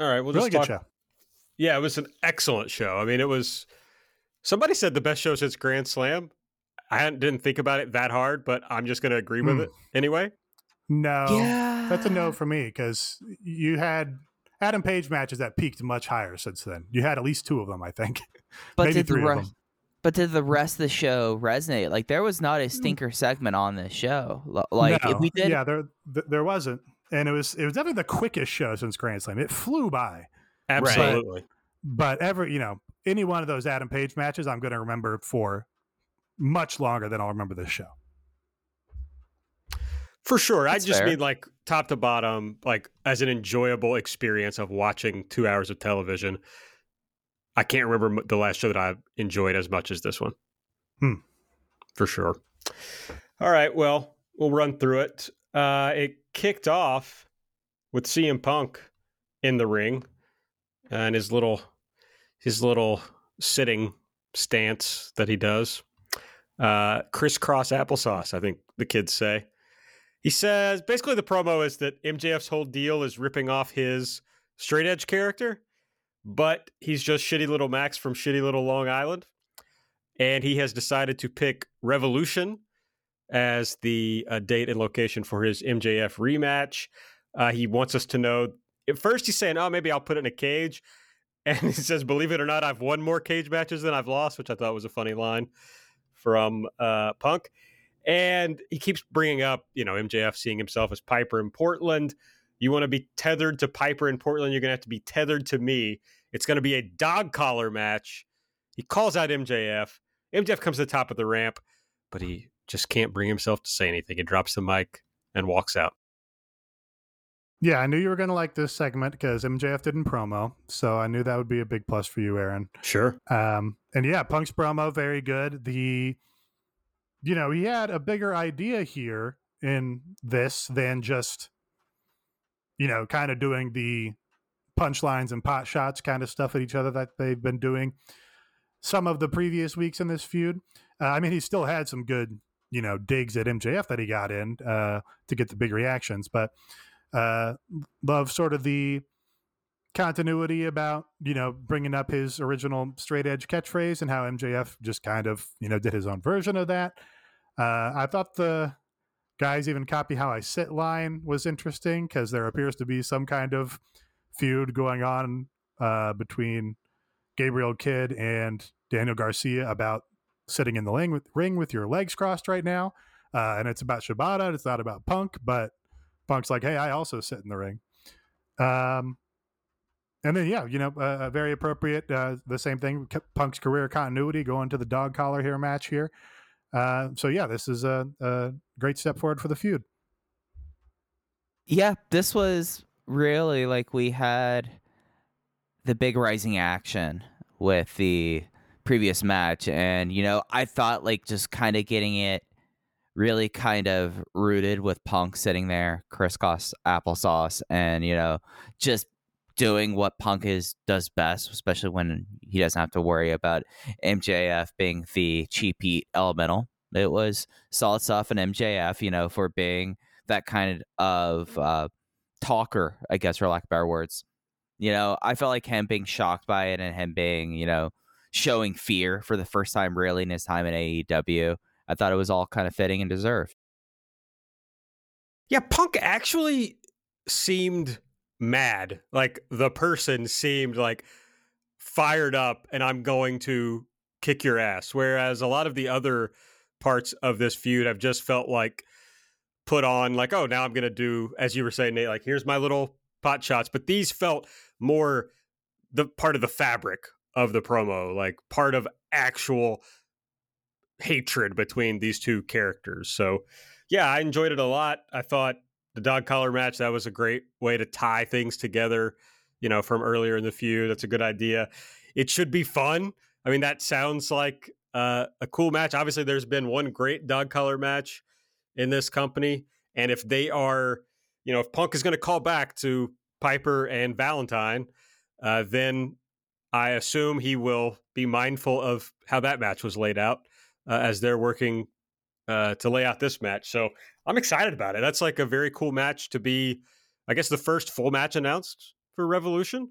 All right, we'll just really talk. Good show. Yeah, it was an excellent show. I mean, it was. Somebody said the best show since Grand Slam. I didn't think about it that hard, but I'm just going to agree with mm. it anyway. No, yeah. That's a no for me, because you had Adam Page matches that peaked much higher since then. You had at least two of them, I think. But Maybe did three the re- of them. But did the rest of the show resonate? Like, there was not a stinker segment on this show. Like, no. if we did, yeah, there th- there wasn't. And it was it was definitely the quickest show since Grand Slam. It flew by. Absolutely. But, but every, you know, any one of those Adam Page matches, I'm going to remember for much longer than I'll remember this show. For sure. That's I just fair. mean like top to bottom, like as an enjoyable experience of watching two hours of television. I can't remember the last show that I enjoyed as much as this one. Hmm. For sure. All right. Well, we'll run through it. Uh, it kicked off with C M Punk in the ring and his little his little sitting stance that he does. Uh, crisscross applesauce, I think the kids say. He says, basically the promo is that M J F's whole deal is ripping off his straight edge character, but he's just shitty little Max from shitty little Long Island. And he has decided to pick Revolution as the uh, date and location for his M J F rematch. Uh, he wants us to know. At first, he's saying, oh, maybe I'll put it in a cage. And he says, believe it or not, I've won more cage matches than I've lost, which I thought was a funny line from uh, Punk. And he keeps bringing up, you know, M J F seeing himself as Piper in Portland. You want to be tethered to Piper in Portland, you're going to have to be tethered to me. It's going to be a dog collar match. He calls out M J F. M J F comes to the top of the ramp, but he just can't bring himself to say anything. He drops the mic and walks out. Yeah, I knew you were going to like this segment because M J F didn't promo, so I knew that would be a big plus for you, Aaron. Sure. Um, and yeah, Punk's promo, very good. The, you know, he had a bigger idea here in this than just, you know, kind of doing the punchlines and pot shots kind of stuff at each other that they've been doing some of the previous weeks in this feud. Uh, I mean, he still had some good, you know, digs at M J F that he got in uh, to get the big reactions, but uh, love sort of the continuity about, you know, bringing up his original straight edge catchphrase and how M J F just kind of, you know, did his own version of that. Uh, I thought the guys even copy how I sit line was interesting because there appears to be some kind of feud going on uh, between Gabriel Kidd and Daniel Garcia about sitting in the ring with, ring with your legs crossed right now. Uh, and it's about Shibata. It's not about Punk, but Punk's like, hey, I also sit in the ring. Um, and then, yeah, you know, uh, very appropriate. Uh, the same thing, Punk's career continuity, going to the dog collar here match here. Uh, so, yeah, this is a, a great step forward for the feud. Yeah, this was really like we had the big rising action with the previous match. And, you know, I thought like just kind of getting it really kind of rooted with Punk sitting there, crisscross applesauce, and, you know, just doing what Punk is does best, especially when he doesn't have to worry about M J F being the cheap heat elemental. It was solid stuff, and M J F, you know, for being that kind of uh, talker, I guess, for lack of better words. You know, I felt like him being shocked by it and him being, you know, showing fear for the first time really in his time in A E W. I thought it was all kind of fitting and deserved. Yeah, Punk actually seemed mad. Like, the person seemed, like, fired up and I'm going to kick your ass. Whereas a lot of the other parts of this feud have just felt, like, put on, like, oh, now I'm going to do, as you were saying, Nate, like, here's my little pot shots, but these felt more the part of the fabric of the promo, like part of actual hatred between these two characters. So yeah, I enjoyed it a lot. I thought the dog collar match, that was a great way to tie things together, you know, from earlier in the feud. That's a good idea. It should be fun. I mean, that sounds like uh, a cool match. Obviously there's been one great dog collar match in this company. And if they are, you know, if Punk is going to call back to Piper and Valentine, uh, then I assume he will be mindful of how that match was laid out uh, as they're working uh, to lay out this match. So I'm excited about it. That's like a very cool match to be, I guess, the first full match announced for Revolution,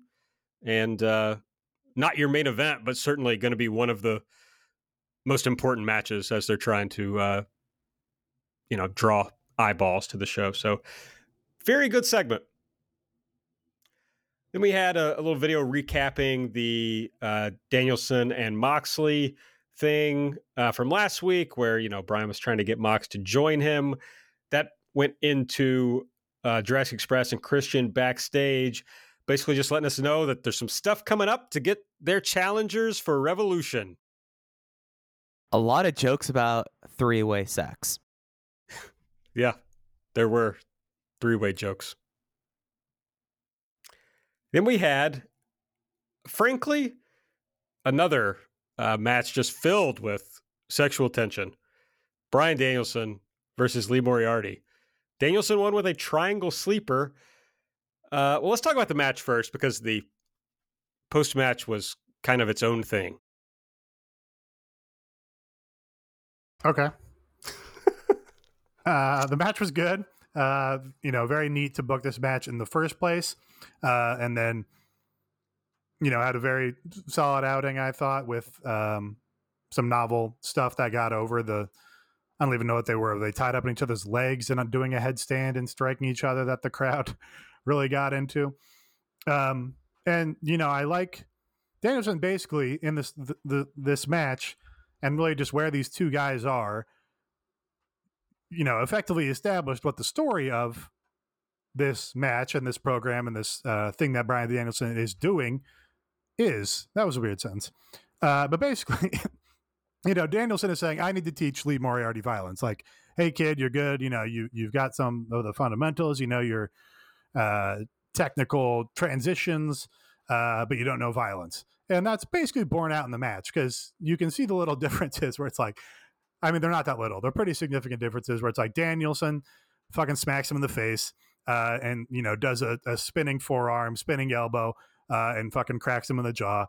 and uh, not your main event, but certainly going to be one of the most important matches as they're trying to, uh, you know, draw eyeballs to the show. So very good segment. Then we had a, a little video recapping the uh, Danielson and Moxley thing uh, from last week where, you know, Bryan was trying to get Mox to join him. That went into uh, Jurassic Express and Christian backstage, basically just letting us know that there's some stuff coming up to get their challengers for Revolution. A lot of jokes about three-way sex. Yeah, there were three-way jokes. Then we had, frankly, another uh, match just filled with sexual tension. Bryan Danielson versus Lee Moriarty. Danielson won with a triangle sleeper. Uh, well, let's talk about the match first, because the post-match was kind of its own thing. Okay. uh, the match was good. Uh, you know, very neat to book this match in the first place. Uh, and then, you know, had a very solid outing, I thought, with um, some novel stuff that got over the, I don't even know what they were. They tied up in each other's legs and doing a headstand and striking each other that the crowd really got into. Um, and, you know, I like Danielson basically in this, the, the, this match and really just where these two guys are, you know, effectively established what the story of this match and this program and this uh, thing that Bryan Danielson is doing is. That was a weird sentence. Uh, but basically, you know, Danielson is saying, I need to teach Lee Moriarty violence. Like, hey, kid, you're good. You know, you, you've got some of the fundamentals. You know your uh, technical transitions, uh, but you don't know violence. And that's basically borne out in the match because you can see the little differences where it's like, I mean, they're not that little. They're pretty significant differences where it's like Danielson fucking smacks him in the face uh, and, you know, does a, a spinning forearm, spinning elbow uh, and fucking cracks him in the jaw.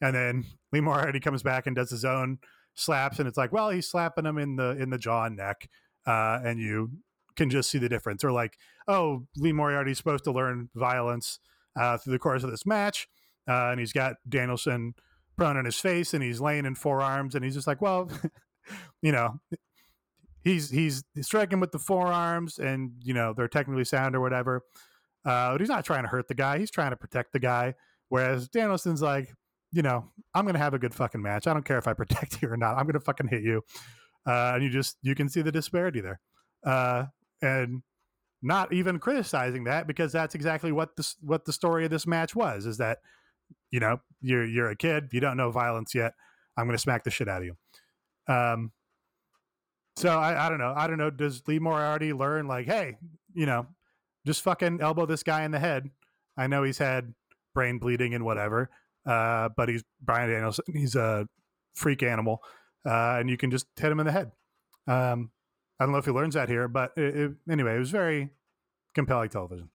And then Lee Moriarty comes back and does his own slaps. And it's like, well, he's slapping him in the, in the jaw and neck. Uh, and you can just see the difference. Or like, oh, Lee Moriarty's supposed to learn violence uh, through the course of this match. Uh, and he's got Danielson prone on his face and he's laying in forearms. And he's just like, well... You know, he's he's striking with the forearms and, you know, they're technically sound or whatever. Uh, but he's not trying to hurt the guy. He's trying to protect the guy. Whereas Danielson's like, you know, I'm going to have a good fucking match. I don't care if I protect you or not. I'm going to fucking hit you. Uh, and you just, you can see the disparity there. Uh, and not even criticizing that because that's exactly what the, what the story of this match was, is that, you know, you're, you're a kid. You don't know violence yet. I'm going to smack the shit out of you. Um, so I, I don't know. I don't know. Does Lee Moriarty learn like, hey, you know, just fucking elbow this guy in the head. I know he's had brain bleeding and whatever, uh, but he's Bryan Danielson. He's a freak animal. Uh, and you can just hit him in the head. Um, I don't know if he learns that here, but it, it, anyway, it was very compelling television.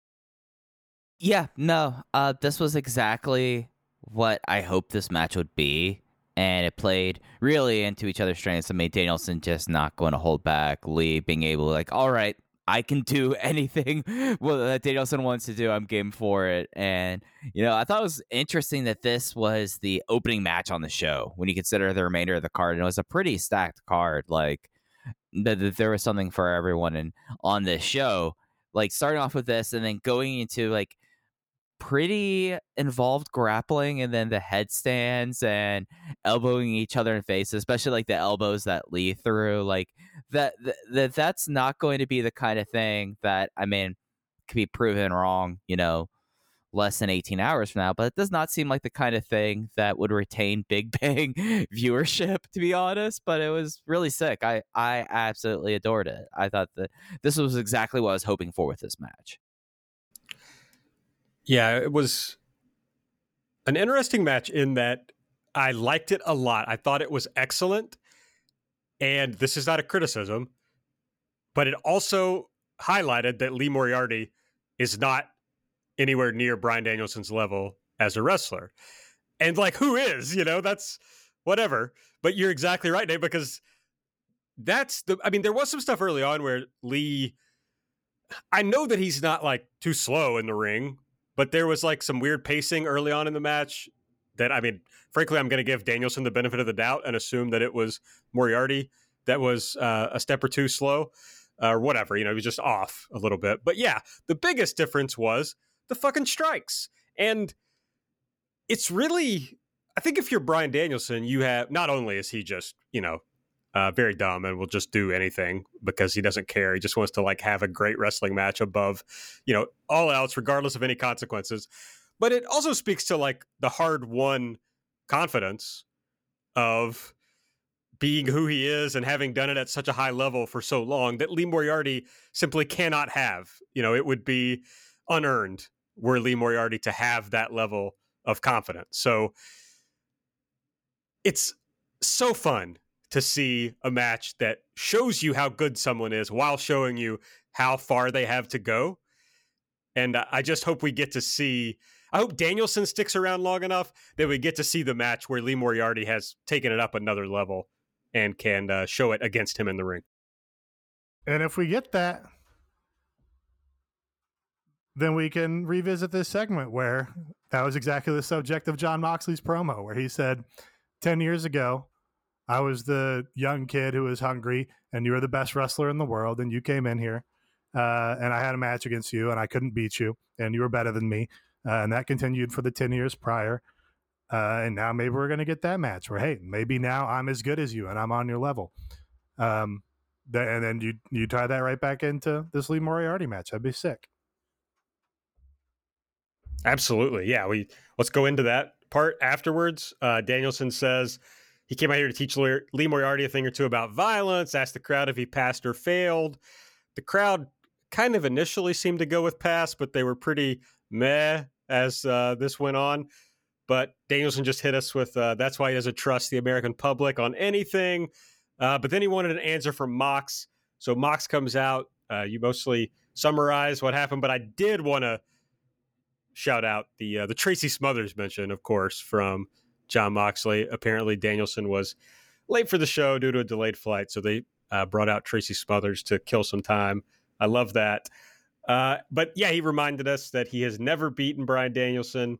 Yeah, no, uh, this was exactly what I hoped this match would be. And it played really into each other's strengths. I mean, Danielson just not going to hold back. Lee being able to like, all right, I can do anything well, that Danielson wants to do. I'm game for it. And, you know, I thought it was interesting that this was the opening match on the show when you consider the remainder of the card. And it was a pretty stacked card. Like, th- th- there was something for everyone and on this show. Like, starting off with this and then going into, like, pretty involved grappling and then the headstands and elbowing each other in face, especially like the elbows that Lee threw, like that, that that's not going to be the kind of thing that, I mean, could be proven wrong, you know, less than eighteen hours from now, but it does not seem like the kind of thing that would retain Big Bang viewership, to be honest, but it was really sick. I, I absolutely adored it. I thought that this was exactly what I was hoping for with this match. Yeah, it was an interesting match in that I liked it a lot. I thought it was excellent, and this is not a criticism, but it also highlighted that Lee Moriarty is not anywhere near Bryan Danielson's level as a wrestler. And, like, who is? You know, that's whatever. But you're exactly right, Dave, because that's the... I mean, there was some stuff early on where Lee... I know that he's not, like, too slow in the ring, but there was like some weird pacing early on in the match that, I mean, frankly, I'm going to give Danielson the benefit of the doubt and assume that it was Moriarty that was uh, a step or two slow uh, or whatever. You know, he was just off a little bit. But yeah, the biggest difference was the fucking strikes. And it's really, I think if you're Bryan Danielson, you have, not only is he just, you know, Uh, very dumb and will just do anything because he doesn't care. He just wants to like have a great wrestling match above, you know, all else, regardless of any consequences. But it also speaks to like the hard won confidence of being who he is and having done it at such a high level for so long that Lee Moriarty simply cannot have. You know, it would be unearned were Lee Moriarty to have that level of confidence. So it's so fun to see a match that shows you how good someone is while showing you how far they have to go. And I just hope we get to see, I hope Danielson sticks around long enough that we get to see the match where Lee Moriarty has taken it up another level and can uh, show it against him in the ring. And if we get that, then we can revisit this segment where that was exactly the subject of John Moxley's promo, where he said, ten years ago, I was the young kid who was hungry, and you were the best wrestler in the world, and you came in here, uh, and I had a match against you, and I couldn't beat you, and you were better than me, uh, and that continued for the ten years prior, uh, and now maybe we're going to get that match where, hey, maybe now I'm as good as you, and I'm on your level. Um, th- and then you you tie that right back into this Lee Moriarty match. That'd be sick. Absolutely. Yeah. We let's go into that part afterwards. Uh, Danielson says he came out here to teach Lee Moriarty a thing or two about violence, asked the crowd if he passed or failed. The crowd kind of initially seemed to go with pass, but they were pretty meh as uh, this went on. But Danielson just hit us with uh, that's why he doesn't trust the American public on anything. Uh, but then he wanted an answer from Mox. So Mox comes out. Uh, you mostly summarize what happened, but I did want to shout out the uh, the Tracy Smothers mention, of course, from John Moxley. Apparently, Danielson was late for the show due to a delayed flight, so they uh, brought out Tracy Smothers to kill some time. I love that. Uh, but yeah, he reminded us that he has never beaten Bryan Danielson.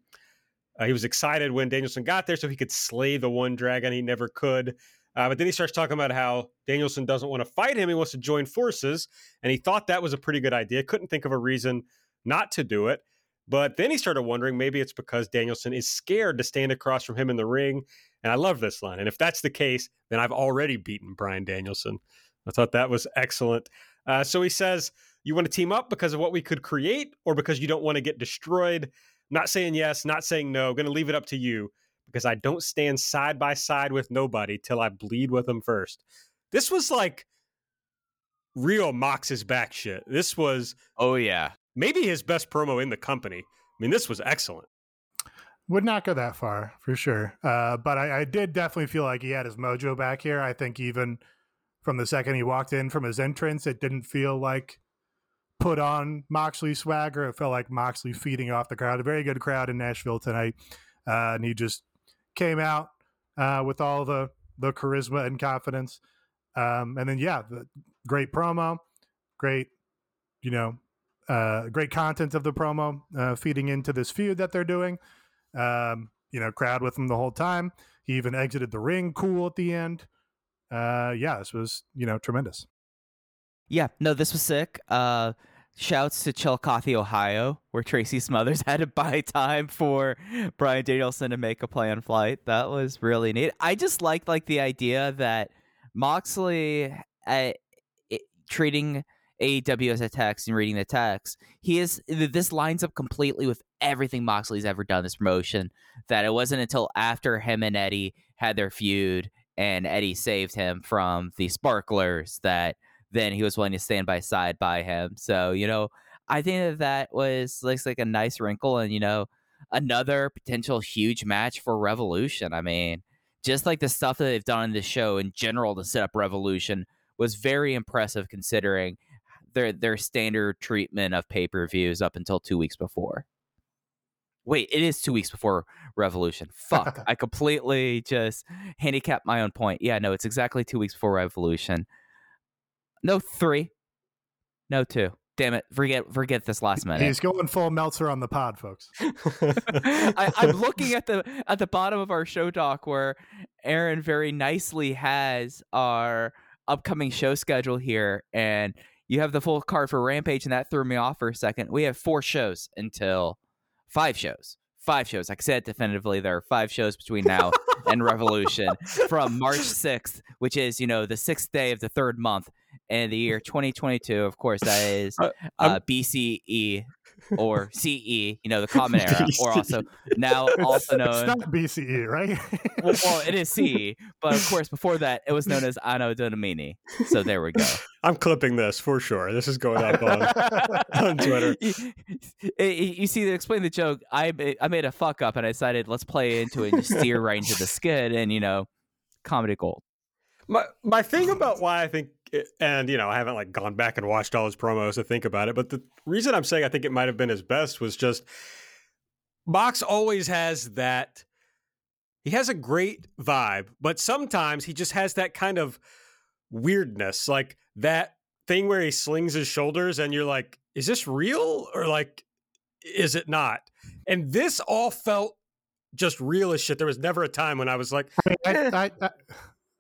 Uh, he was excited when Danielson got there so he could slay the one dragon he never could. Uh, but then he starts talking about how Danielson doesn't want to fight him. He wants to join forces, and he thought that was a pretty good idea. Couldn't think of a reason not to do it. But then he started wondering, maybe it's because Danielson is scared to stand across from him in the ring. And I love this line. And if that's the case, then I've already beaten Bryan Danielson. I thought that was excellent. Uh, so he says, you want to team up because of what we could create or because you don't want to get destroyed? Not saying yes, not saying no. Going to leave it up to you because I don't stand side by side with nobody till I bleed with them first. This was like real Mox's back shit. This was... Oh, yeah. Maybe his best promo in the company. I mean, this was excellent. Would not go that far, for sure. Uh, but I, I did definitely feel like he had his mojo back here. I think even from the second he walked in from his entrance, it didn't feel like put on Moxley swagger. It felt like Moxley feeding off the crowd. A very good crowd in Nashville tonight. Uh, and he just came out uh, with all the, the charisma and confidence. Um, and then, yeah, the great promo, great, you know, Uh, great content of the promo uh, feeding into this feud that they're doing. Um, you know, crowd with him the whole time. He even exited the ring cool at the end. Uh, yeah, this was, you know, tremendous. Yeah, no, this was sick. Uh, shouts to Chillicothe, Ohio, where Tracy Smothers had to buy time for Bryan Danielson to make a planned flight. That was really neat. I just liked, like, the idea that Moxley uh, it, treating... A E W as a text and reading the text. He is this lines up completely with everything Moxley's ever done this promotion. That it wasn't until after him and Eddie had their feud and Eddie saved him from the sparklers that then he was willing to stand by side by him. So, you know, I think that that was like, like a nice wrinkle and, you know, another potential huge match for Revolution. I mean, just like the stuff that they've done on this show in general to set up Revolution was very impressive considering their their standard treatment of pay-per-views up until two weeks before. Wait, it is two weeks before Revolution. Fuck. I completely just handicapped my own point. Yeah, no, it's exactly two weeks before Revolution. No three. No two. Damn it. Forget forget this last minute. He's going full Meltzer on the pod, folks. I, I'm looking at the at the bottom of our show doc where Aaron very nicely has our upcoming show schedule here, and you have the full card for Rampage, and that threw me off for a second. We have four shows until five shows. Five shows. I said definitively there are five shows between now and Revolution from March sixth, which is, you know, the sixth day of the third month in the year twenty twenty-two. Of course, that is uh, uh, B C E or C E, you know, the common era, or also now also known. It's not B C E, right? well, well, it is C E, but of course, before that, it was known as Anno Domini. So there we go. I'm clipping this for sure. This is going up on, on Twitter. You, you see, to explain the joke, I I made a fuck up and I decided let's play into it and just steer right into the skid and, you know, comedy gold. My my thing about why I think, it, and, you know, I haven't like gone back and watched all his promos to think about it, but the reason I'm saying I think it might have been his best was just Mox always has that. He has a great vibe, but sometimes he just has that kind of weirdness, like that thing where he slings his shoulders and you're like, is this real? Or like, is it not? And this all felt just real as shit. There was never a time when I was like, I, eh. I, I,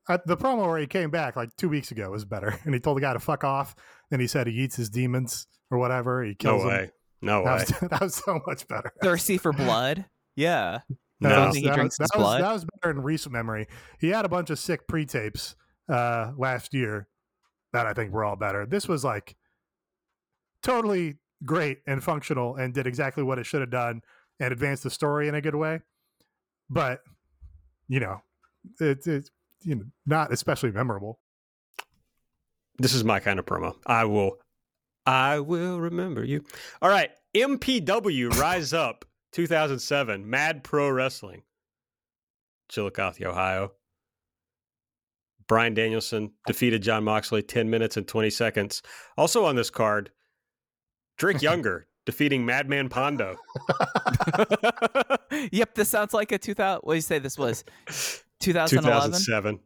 I, the promo where he came back like two weeks ago was better. And he told the guy to fuck off. Then he said he eats his demons or whatever. He kills no way. him. No that way. Was, that was so much better. Thirsty for blood. Yeah. No, that, was, he that, was, that, was, that was better in recent memory. He had a bunch of sick pre-tapes uh, last year that I think were all better. This was like totally great and functional and did exactly what it should have done and advanced the story in a good way. But, you know, it's it, you know, not especially memorable. This is my kind of promo. I will, I will remember you. All right. M P W Rise Up. two thousand seven, Mad Pro Wrestling, Chillicothe, Ohio. Bryan Danielson defeated John Moxley ten minutes and twenty seconds. Also on this card, Drake Younger defeating Madman Pondo. Yep, this sounds like a two thousand. What do you say this was? twenty eleven? two thousand seven.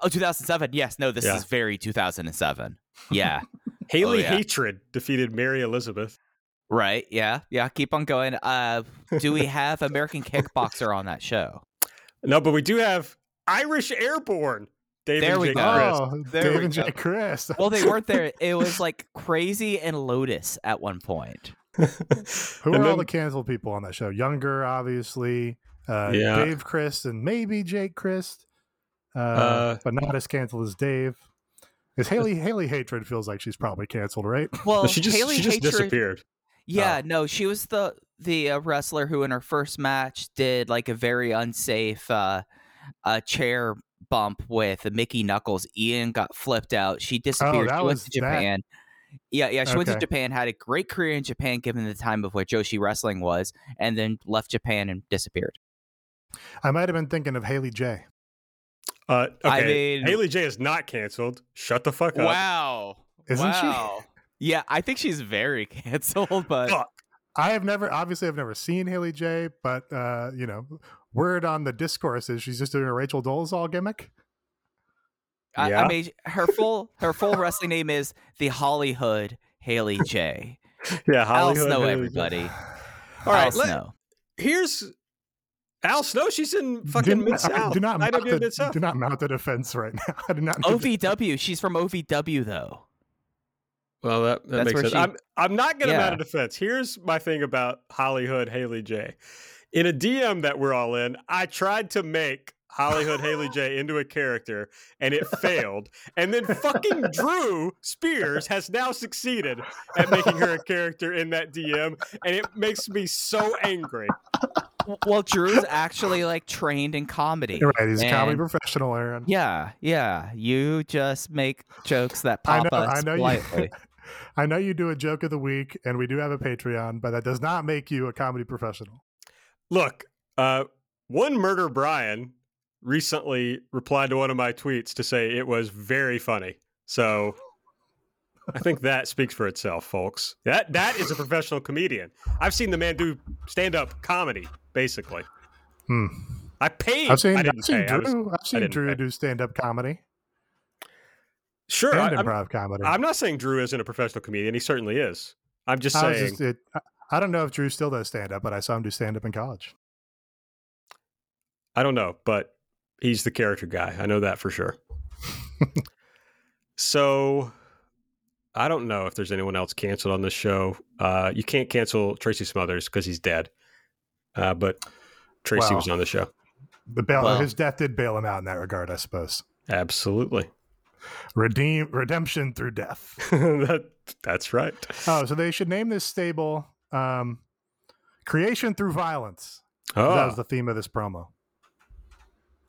Oh, two thousand seven. Yes, no, this yeah. is very two thousand seven. Yeah. Haley oh, yeah. Hatred defeated Mary Elizabeth. Right, yeah, yeah, keep on going. Uh, do we have American Kickboxer on that show? No, but we do have Irish Airborne. Dave there and we Jake go. Chris. Oh, there Dave we and go. Jake Chris. Well, they weren't there. It was like Crazy and Lotus at one point. Who and are then, all the canceled people on that show? Younger, obviously. Uh, yeah. Dave Chris and maybe Jake Chris. Uh, uh, but not as canceled as Dave. Because Haley, Haley Hatred feels like she's probably canceled, right? Well, she just, Haley she just Hatred, disappeared. Yeah, oh. no, she was the the uh, wrestler who in her first match did like a very unsafe uh, uh, chair bump with Mickey Knuckles. Ian got flipped out. She disappeared. Oh, she went to Japan. That... Yeah, yeah, she okay. went to Japan, had a great career in Japan given the time of where Joshi Wrestling was, and then left Japan and disappeared. I might have been thinking of Haley J. Uh, okay, I mean, Haley J is not canceled. Shut the fuck up. Wow. Isn't wow. she? Yeah, I think she's very canceled, but I have never, obviously, I've never seen Haley J, but, uh, you know, word on the discourse is she's just doing a Rachel Dolezal gimmick. I, yeah. I mean, her full her full wrestling name is the Hollyhood Haley J. Yeah, Hollyhood. Al Snow, Haley everybody. J. All right, Al let, Snow. Here's Al Snow. She's in fucking do, Mid South. Do not mount the, do not mount the defense right now. I do not. O V W. She's from O V W though. Well, that, that makes sense. She, I'm, I'm not going to yeah. mount a defense. Here's my thing about Hollyhood Haley J. In a D M that we're all in, I tried to make Hollyhood Haley J into a character, and it failed. And then fucking Drew Spears has now succeeded at making her a character in that D M, and it makes me so angry. Well, Drew's actually like trained in comedy. You're right, he's and, a comedy professional, Aaron. Yeah, yeah. You just make jokes that pop us lightly. I know you do a joke of the week, and we do have a Patreon, but that does not make you a comedy professional. Look, uh, One Murder Brian recently replied to one of my tweets to say it was very funny. So I think that speaks for itself, folks. That That is a professional comedian. I've seen the man do stand-up comedy, basically. Hmm. I paid. I've seen, I I've seen Drew, was, I've seen Drew pay. do stand-up comedy. Sure, and I, improv I'm, comedy. I'm not saying Drew isn't a professional comedian. He certainly is. I'm just I saying. Just, it, I don't know if Drew still does stand up, but I saw him do stand up in college. I don't know, but he's the character guy. I know that for sure. So I don't know if there's anyone else canceled on this show. Uh, you can't cancel Tracy Smothers because he's dead. Uh, but Tracy well, was on the show. The bail well, his death did bail him out in that regard, I suppose. Absolutely. Redeem redemption through death. that that's right. Oh, so they should name this stable um, Creation Through Violence. Oh. That was the theme of this promo.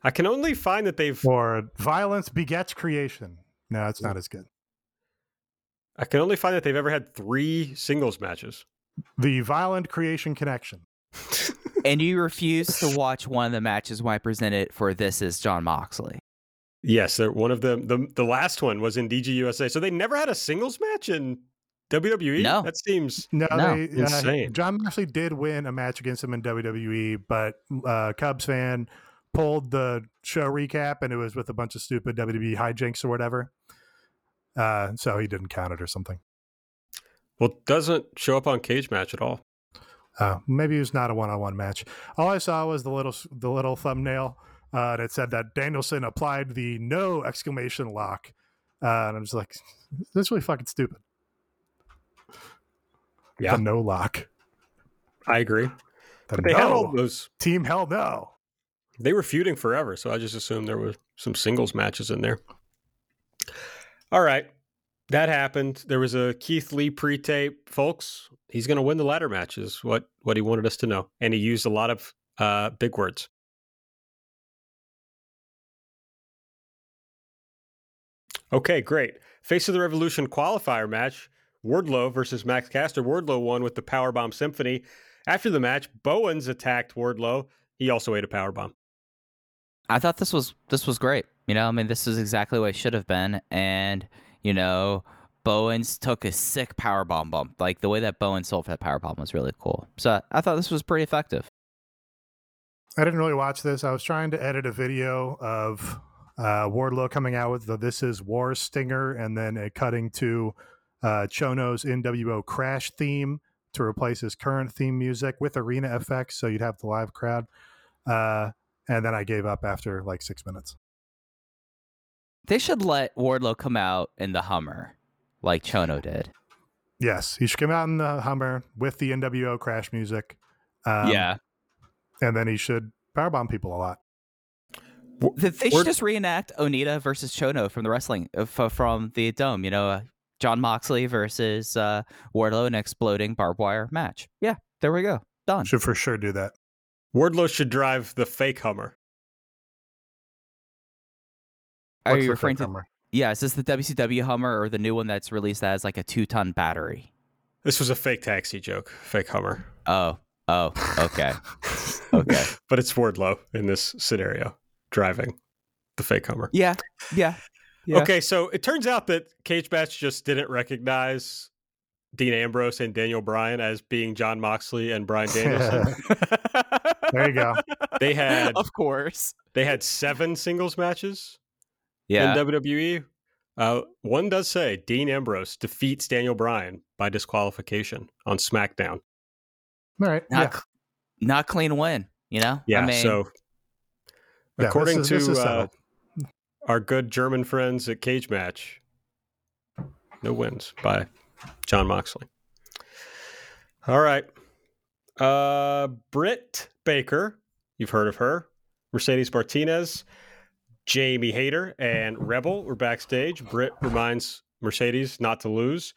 I can only find that they've or violence begets creation. No, it's not as good. I can only find that they've ever had three singles matches. The Violent Creation Connection. And you refuse to watch one of the matches when I present it for This Is John Moxley. Yes, one of them. The, the last one was in D G U S A. So they never had a singles match in W W E? No. That seems no, no. They, insane. Uh, John Moxley did win a match against him in W W E, but uh, Cubs fan pulled the show recap, and it was with a bunch of stupid W W E hijinks or whatever. Uh, so he didn't count it or something. Well, doesn't show up on Cage Match at all. Uh, maybe it was not a one-on-one match. All I saw was the little the little thumbnail uh, that said that Danielson applied the no exclamation lock. Uh, and I'm just like, that's really fucking stupid. Yeah. The no lock. I agree. The but they no. had all those. Team hell no. They were feuding forever, so I just assumed there were some singles matches in there. All right. That happened. There was a Keith Lee pre-tape. Folks, he's going to win the ladder match is what, what he wanted us to know. And he used a lot of uh, big words. Okay, great. Face of the Revolution qualifier match. Wardlow versus Max Caster. Wardlow won with the Powerbomb Symphony. After the match, Bowens attacked Wardlow. He also ate a powerbomb. I thought this was this was great. You know, I mean, this is exactly what it should have been. And, you know, Bowens took a sick powerbomb bump. Like, the way that Bowens sold for that powerbomb was really cool. So I thought this was pretty effective. I didn't really watch this. I was trying to edit a video of uh, Wardlow coming out with the This Is War stinger and then a cutting to uh, Chono's N W O Crash theme to replace his current theme music with arena effects, so you'd have the live crowd. Uh, and then I gave up after like six minutes. They should let Wardlow come out in the Hummer, like Chono did. Yes, he should come out in the Hummer with the N W O Crash music. Um, yeah. And then he should powerbomb people a lot. They, they should Word- just reenact Onita versus Chono from the wrestling, from the Dome, you know, John Moxley versus uh, Wardlow in an exploding barbed wire match. Yeah, there we go. Done. Should for sure do that. Wardlow should drive the fake Hummer. Are What's you referring to? Hummer? Yeah, is this the W C W Hummer or the new one that's released as like a two-ton battery? This was a fake taxi joke. Fake Hummer. Oh, oh, okay, okay. But it's Wardlow in this scenario driving the fake Hummer. Yeah, yeah. Yeah. Okay, so it turns out that Cage Match just didn't recognize Dean Ambrose and Daniel Bryan as being John Moxley and Bryan Danielson. There you go. They had, of course, they had seven singles matches. Yeah. In W W E, uh, one does say Dean Ambrose defeats Daniel Bryan by disqualification on SmackDown. All right, not, yeah. cl- not clean win, you know. Yeah. I mean, so, yeah, according this is, to. This is uh, our good German friends at Cage Match. No wins by John Moxley. All right. Uh, Britt Baker. You've heard of her. Mercedes Martinez, Jamie Hayter, and Rebel were backstage. Britt reminds Mercedes not to lose.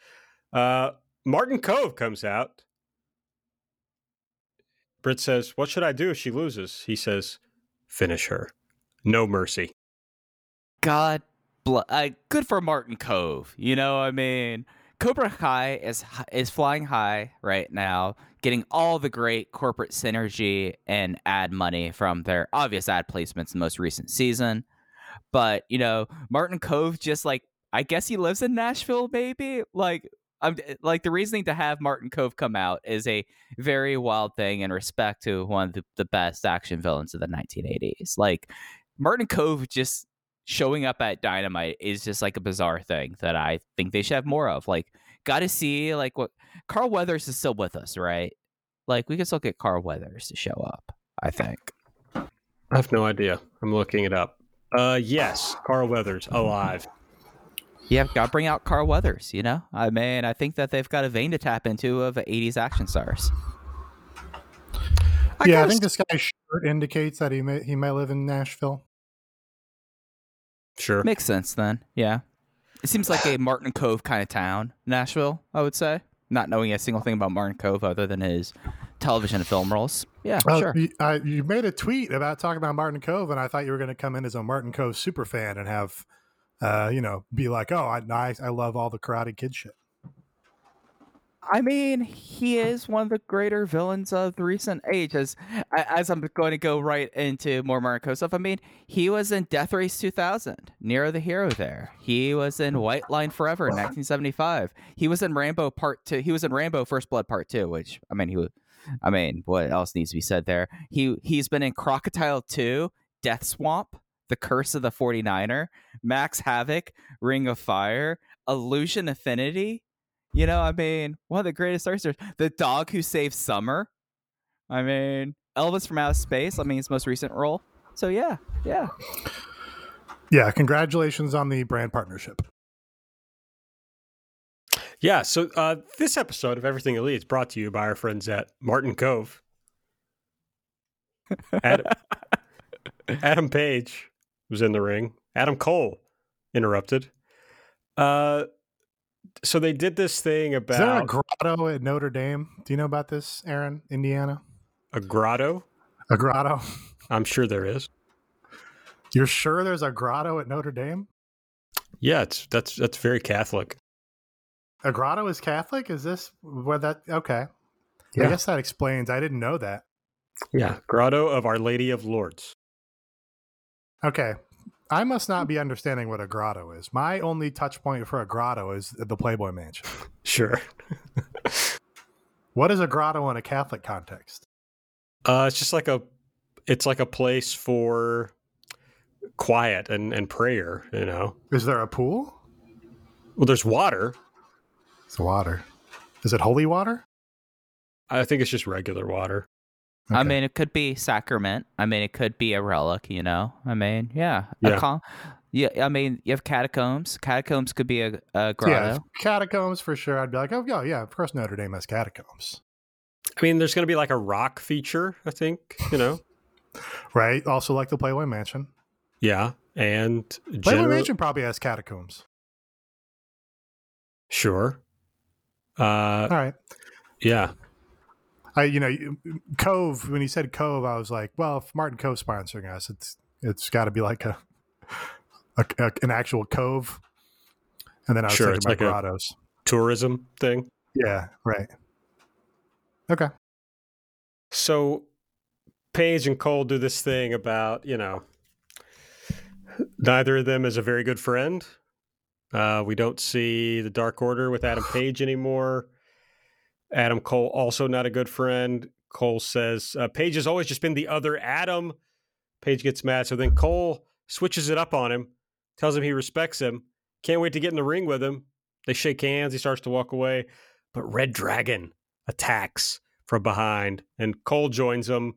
Uh, Martin Kove comes out. Britt says, "What should I do if she loses?" He says, "Finish her. No mercy." God bless. Uh, good for Martin Kove. You know, I mean, Cobra Kai is is flying high right now, getting all the great corporate synergy and ad money from their obvious ad placements in the most recent season. But, you know, Martin Kove just like, I guess he lives in Nashville, maybe? Like, I'm like the reasoning to have Martin Kove come out is a very wild thing in respect to one of the, the best action villains of the nineteen eighties. Like, Martin Kove just showing up at Dynamite is just like a bizarre thing that I think they should have more of. Like, gotta see like what Carl Weathers is still with us, right? Like, we can still get Carl Weathers to show up, I think. I have no idea. I'm looking it up. Uh, yes, Carl Weathers alive. Yeah, gotta bring out Carl Weathers. You know, I mean, I think that they've got a vein to tap into of eighties action stars. I yeah, I think st- this guy's shirt indicates that he may he may live in Nashville. Sure. Makes sense then. Yeah. It seems like a Martin Kove kind of town, Nashville, I would say. Not knowing a single thing about Martin Kove other than his television and film roles. Yeah, well, sure. You, uh, you made a tweet about talking about Martin Kove, and I thought you were going to come in as a Martin Kove super fan and have, uh, you know, be like, oh, I, I, I love all the Karate Kid shit. I mean, he is one of the greater villains of the recent age. As, as I'm going to go right into more Martin Kove stuff, I mean, he was in Death Race two thousand, Nero the Hero there. He was in White Line Forever in nineteen seventy-five. He was in Rambo Part Two. He was in Rambo First Blood Part Two, which, I mean, he was, I mean, what else needs to be said there? He, he's been in Crocodile two, Death Swamp, The Curse of the forty-niner, Max Havoc, Ring of Fire, Illusion Affinity. You know, I mean, one of the greatest stars. The dog who saved summer I mean, Elvis from Outer Space, I mean, his most recent role. So, yeah, yeah. Yeah, congratulations on the brand partnership. Yeah, so uh, this episode of Everything Elite is brought to you by our friends at Martin Kove, Adam, Adam Page was in the ring. Adam Cole interrupted. Uh, so they did this thing about... Is there a grotto at Notre Dame? Do you know about this, Aaron, Indiana? A grotto? A grotto. I'm sure there is. You're sure there's a grotto at Notre Dame? Yeah, it's that's that's very Catholic. A grotto is Catholic? Is this where that... Okay. Yeah. I guess that explains. I didn't know that. Yeah, grotto of Our Lady of Lourdes. Okay. I must not be understanding what a grotto is. My only touch point for a grotto is the Playboy Mansion. Sure. What is a grotto in a Catholic context? Uh, it's just like a, it's like a place for quiet and, and prayer, you know? Is there a pool? Well, there's water. It's water. Is it holy water? I think it's just regular water. Okay. I mean, it could be sacrament. I mean, it could be a relic, you know? I mean, yeah. Yeah. Con- yeah I mean, you have catacombs. Catacombs could be a, a grotto. Yeah, catacombs for sure. I'd be like, oh, yeah, yeah, of course Notre Dame has catacombs. I mean, there's going to be like a rock feature, I think, you know? Right. Also like the Playboy Mansion. Yeah. And Playboy general- Mansion probably has catacombs. Sure. Uh, All right. Yeah. I, you know, Cove, when he said Cove, I was like, well, if Martin Kove's sponsoring us, it's it's got to be like a, a, a an actual cove. And then I was sure, thinking it's about like grottos. A tourism thing. Yeah, right. Okay. So Page and Cole do this thing about, you know, neither of them is a very good friend. Uh, we don't see the Dark Order with Adam Page anymore. Adam Cole, also not a good friend. Cole says, uh, Page has always just been the other Adam. Page gets mad. So then Cole switches it up on him, tells him he respects him. Can't wait to get in the ring with him. They shake hands. He starts to walk away. But Red Dragon attacks from behind, and Cole joins him.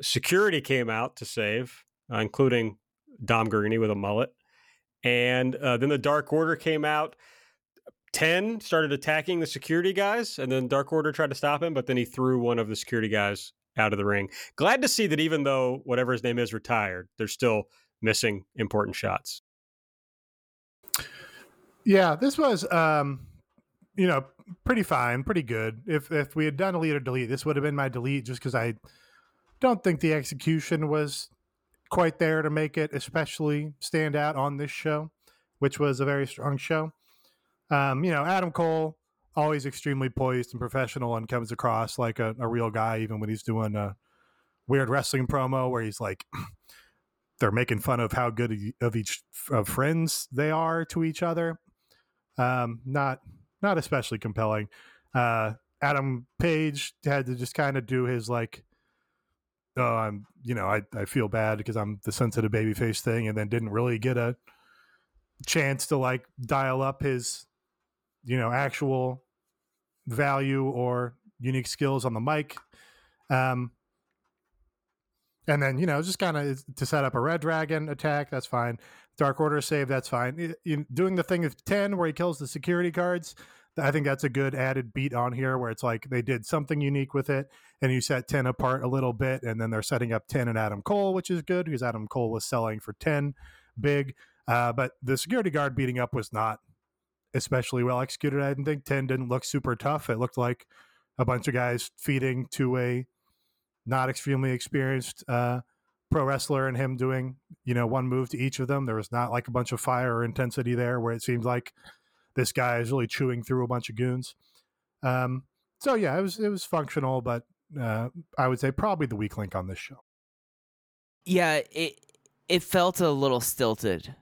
Security came out to save, uh, including Dom Guarini with a mullet. And uh, then the Dark Order came out. ten started attacking the security guys, and then Dark Order tried to stop him, but then he threw one of the security guys out of the ring. Glad to see that even though whatever his name is retired, they're still missing important shots. Yeah, this was, um, you know, pretty fine, pretty good. If if we had done a lead or delete, this would have been my delete just because I don't think the execution was quite there to make it especially stand out on this show, which was a very strong show. Um, you know, Adam Cole, always extremely poised and professional and comes across like a, a real guy, even when he's doing a weird wrestling promo where he's like, they're making fun of how good of each of friends they are to each other. Um, not, not especially compelling. Uh, Adam Page had to just kind of do his like, oh, I'm, you know, I, I feel bad because I'm the sensitive babyface thing, and then didn't really get a chance to like dial up his, you know, actual value or unique skills on the mic. Um, and then, you know, just kind of to set up a Red Dragon attack. That's fine. Dark Order save. That's fine. It, it, doing the thing with ten where he kills the security guards. I think that's a good added beat on here where it's like they did something unique with it and you set ten apart a little bit, and then they're setting up ten and Adam Cole, which is good because Adam Cole was selling for ten big. Uh, but the security guard beating up was not especially well executed. I didn't think ten didn't look super tough. It looked like a bunch of guys feeding to a not extremely experienced uh, pro wrestler and him doing, you know, one move to each of them. There was not like a bunch of fire or intensity there where it seemed like this guy is really chewing through a bunch of goons. Um, so, yeah, it was it was functional, but uh, I would say probably the weak link on this show. Yeah, it it felt a little stilted.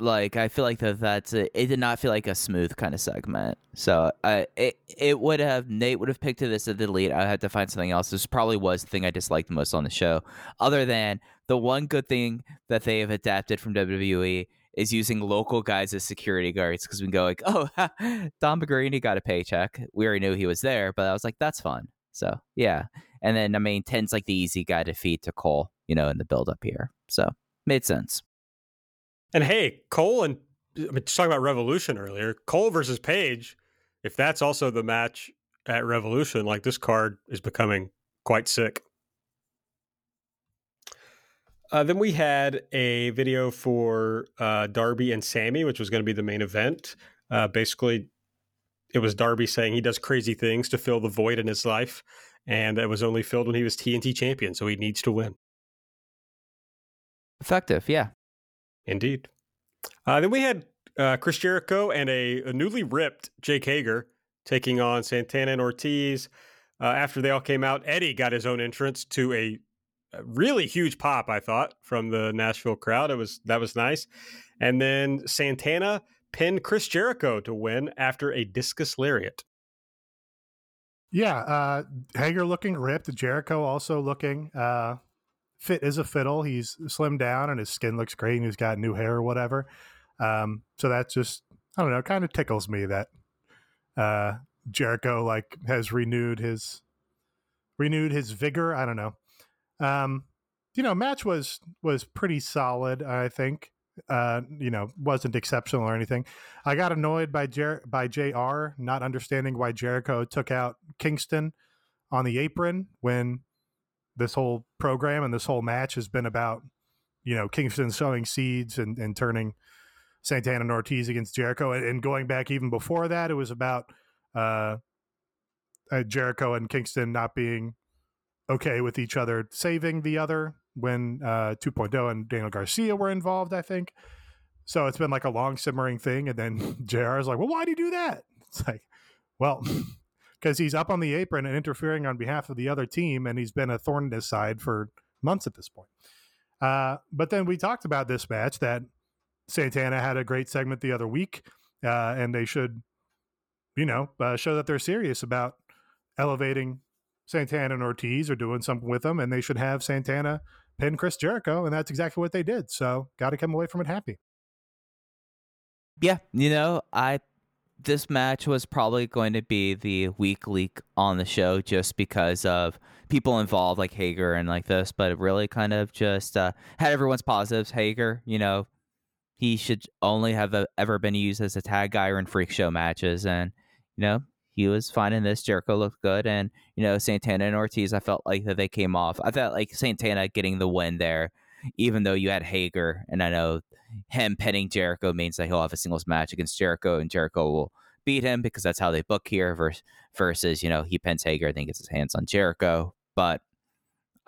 Like, I feel like that that's a, it did not feel like a smooth kind of segment. So I it it would have Nate would have picked this at the lead. I had to find something else. This probably was the thing I disliked the most on the show. Other than the one good thing that they have adapted from W W E is using local guys as security guards, because we can go like, oh, Dom Guarini got a paycheck. We already knew he was there, but I was like, that's fun. So yeah, And then, I mean, Ten's like the easy guy to feed to Cole, you know, in the build-up here. So, made sense. And hey, Cole and, I mean, just talking about Revolution earlier, Cole versus Page, if that's also the match at Revolution, like, this card is becoming quite sick. Uh, then we had a video for uh, Darby and Sammy, which was going to be the main event. Uh, basically, it was Darby saying he does crazy things to fill the void in his life, and that was only filled when he was T N T champion, so he needs to win. Effective, yeah. Indeed. Uh, then we had uh, Chris Jericho and a, a newly ripped Jake Hager taking on Santana and Ortiz. Uh, after they all came out, Eddie got his own entrance to a really huge pop, I thought, from the Nashville crowd. It was that was nice. And then Santana pinned Chris Jericho to win after a discus lariat. Yeah, uh, Hager looking ripped. Jericho also looking uh, fit as a fiddle. He's slimmed down and his skin looks great and he's got new hair or whatever. Um, so that just, I don't know, kind of tickles me that uh, Jericho like has renewed his renewed his vigor. I don't know. Um, you know, match was, was pretty solid, I think, uh, you know, wasn't exceptional or anything. I got annoyed by Jer- by J R not understanding why Jericho took out Kingston on the apron when this whole program and this whole match has been about, you know, Kingston sowing seeds and, and turning Santana and Ortiz against Jericho. And, and going back even before that, it was about, uh, uh Jericho and Kingston not being okay with each other saving the other when uh, two point oh and Daniel Garcia were involved, I think. So it's been like a long simmering thing. And then J R is like, well, why do you do that? It's like, well, because he's up on the apron and interfering on behalf of the other team. And he's been a thorn in his side for months at this point. Uh, but then we talked about this match that Santana had a great segment the other week. Uh, and they should, you know, uh, show that they're serious about elevating Santana and Ortiz, are doing something with them, and they should have Santana pin Chris Jericho, and that's exactly what they did. So, got to come away from it happy. Yeah, you know, I this match was probably going to be the weak leak on the show just because of people involved like Hager and like this, but it really kind of just uh, had everyone's positives. Hager, you know, he should only have uh, ever been used as a tag guy or in freak show matches, and you know, he was fine in this. Jericho looked good. And, you know, Santana and Ortiz, I felt like that they came off. I felt like Santana getting the win there, even though you had Hager. And I know him pinning Jericho means that he'll have a singles match against Jericho and Jericho will beat him because that's how they book here versus, versus you know, he pins Hager and then gets his hands on Jericho. But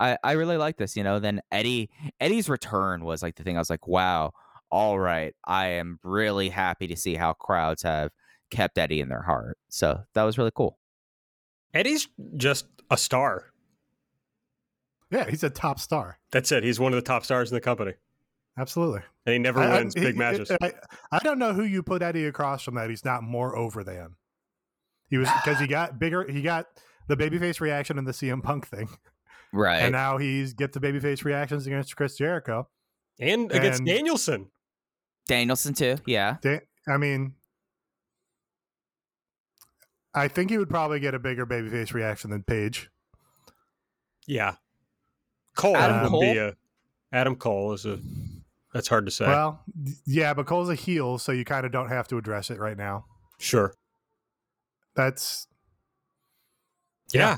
I, I really like this, you know. Then Eddie, Eddie's return was like the thing. I was like, wow, all right. I am really happy to see how crowds have kept Eddie in their heart. So that was really cool. Eddie's just a star. Yeah, he's a top star. That's it. He's one of the top stars in the company. Absolutely. And he never I, wins I, big he, matches. I, I don't know who you put Eddie across from that he's not more over than. He was, because he got bigger. He got the babyface reaction in the C M Punk thing. Right. And now he's get the babyface reactions against Chris Jericho. And against and, Danielson. Danielson too. Yeah. Dan, I mean, I think he would probably get a bigger babyface reaction than Paige. Yeah, Cole Adam would Cole? be a Adam Cole is a. That's hard to say. Well, yeah, but Cole's a heel, so you kind of don't have to address it right now. Sure. That's. Yeah. yeah.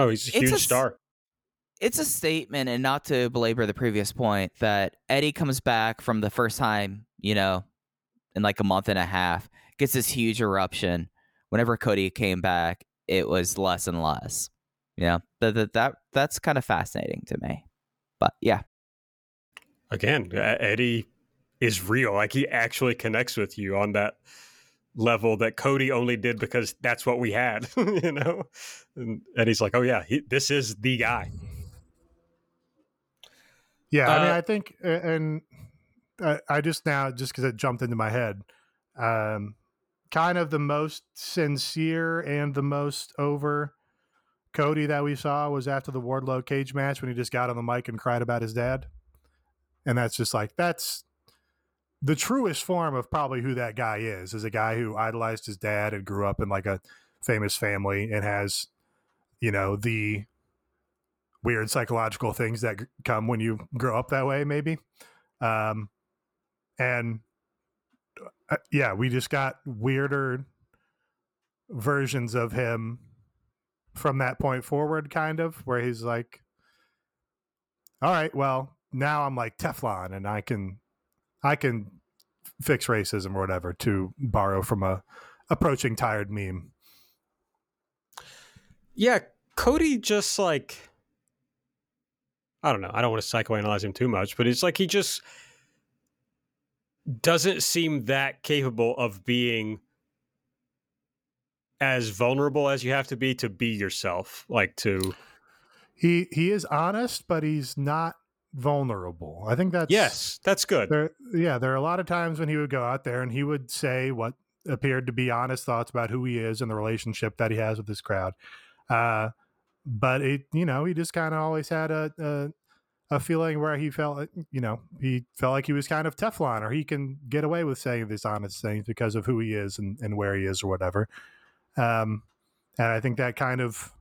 No, he's a huge it's a, star. It's a statement, and not to belabor the previous point that Eddie comes back from the first time, you know, in like a month and a half, gets this huge eruption. Whenever Cody came back, it was less and less. Yeah, that that, that that's kind of fascinating to me. But yeah, again, Eddie is real. Like he actually connects with you on that level that Cody only did because that's what we had, you know. And Eddie's like, oh yeah, he, this is the guy. Yeah, uh, I mean, I think, and I, I just now just because it jumped into my head, um, kind of the most sincere and the most over Cody that we saw was after the Wardlow cage match when he just got on the mic and cried about his dad. And that's just like, that's the truest form of probably who that guy is, is a guy who idolized his dad and grew up in like a famous family and has you know, the weird psychological things that come when you grow up that way, maybe. Um, and uh, yeah, we just got weirder versions of him from that point forward, kind of, where he's like, all right, well, now I'm like Teflon and I can, I can fix racism or whatever, to borrow from a approaching tired meme. Yeah. Cody just like, I don't know. I don't want to psychoanalyze him too much, but it's like, he just doesn't seem that capable of being as vulnerable as you have to be to be yourself. Like to, He he is honest, but he's not vulnerable. I think that's... Yes, that's good. There, yeah, there are a lot of times when he would go out there and he would say what appeared to be honest thoughts about who he is and the relationship that he has with this crowd. Uh, but, it, you know, he just kind of always had a, a a feeling where he felt, you know, he felt like he was kind of Teflon, or he can get away with saying these honest things because of who he is and, and where he is or whatever. Um, and I think that kind of...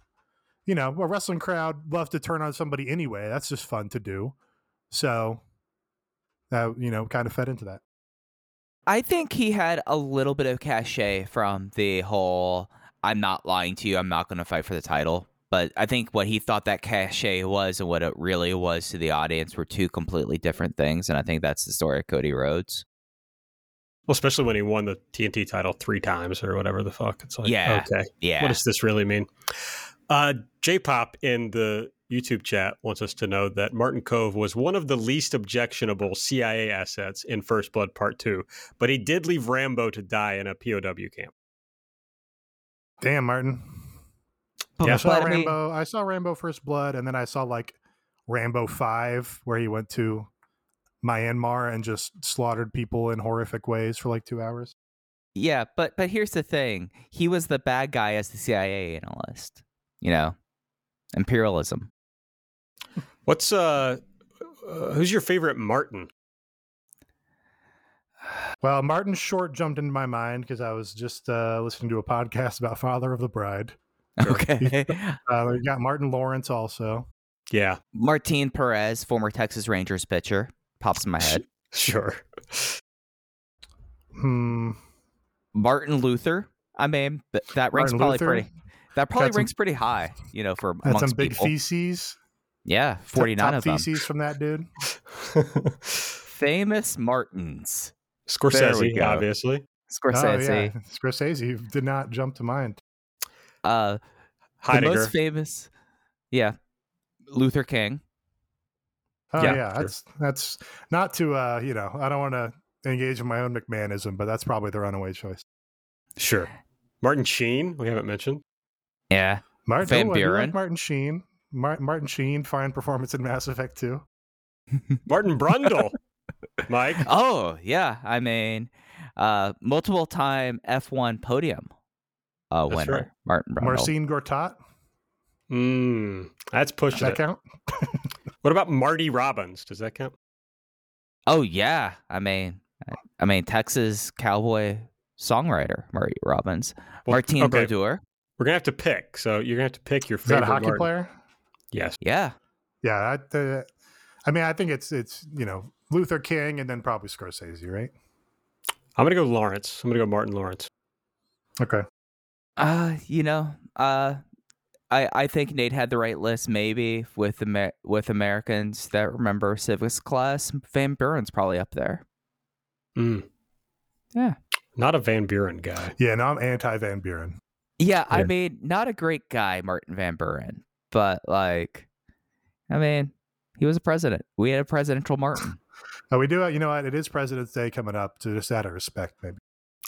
You know, a wrestling crowd love to turn on somebody anyway. That's just fun to do. So, that, uh, you know, kind of fed into that. I think he had a little bit of cachet from the whole, I'm not lying to you, I'm not going to fight for the title. But I think what he thought that cachet was and what it really was to the audience were two completely different things. And I think that's the story of Cody Rhodes. Well, especially when he won the T N T title three times or whatever the fuck. It's like, yeah, okay, yeah. What does this really mean? Uh, J-Pop in the YouTube chat wants us to know that Martin Kove was one of the least objectionable C I A assets in First Blood Part two, but he did leave Rambo to die in a P O W camp. Damn, Martin. Yeah, I saw Rambo. I saw Rambo First Blood, and then I saw like Rambo five, where he went to Myanmar and just slaughtered people in horrific ways for like two hours. Yeah, but but here's the thing. He was the bad guy as the C I A analyst. You know, imperialism. What's uh, uh who's your favorite Martin? Well, Martin Short jumped into my mind because I was just uh listening to a podcast about Father of the Bride. Okay. Uh, we got Martin Lawrence also. Yeah. Martin Perez, former Texas Rangers pitcher, pops in my head. Sure. Hmm. Martin Luther. I mean, th- that ranks Martin probably Luther. pretty. That probably some, ranks pretty high, you know, for amongst some big people. Feces. Yeah, forty-nine top, top of them. Feces from that dude. Famous Martins. Scorsese, obviously. Scorsese. Oh, yeah. Scorsese did not jump to mind. Uh, Heidegger. The most famous. Yeah. Luther King. Oh, yeah. yeah sure. That's that's not to, uh, you know, I don't want to engage in my own McMahonism, but that's probably the runaway choice. Sure. Martin Sheen, we haven't mentioned. Yeah, Martin Van Buren, Martin Sheen, Mar- Martin Sheen, fine performance in Mass Effect two. Martin Brundle, Mike. Oh yeah, I mean, uh, multiple time F one podium uh, winner, right. Martin Brundle. Marcin Gortat. Mm, that's pushing. Does that it. count? What about Marty Robbins? Does that count? Oh yeah, I mean, I mean Texas cowboy songwriter Marty Robbins, well, Martin okay. Brodeur. We're going to have to pick. So you're going to have to pick your favorite. Is that a hockey Martin. player? Yes. Yeah. Yeah. I, uh, I mean, I think it's, it's you know, Luther King and then probably Scorsese, right? I'm going to go Lawrence. I'm going to go Martin Lawrence. Okay. Uh, you know, uh, I I think Nate had the right list, maybe, with Amer- with Americans that remember civics class. Van Buren's probably up there. Mm. Yeah. Not a Van Buren guy. Yeah, no, I'm anti-Van Buren. Yeah, I mean, not a great guy, Martin Van Buren, but like, I mean, he was a president. We had a presidential Martin. Oh, we do. You know what? It is President's Day coming up, to just out of respect, maybe.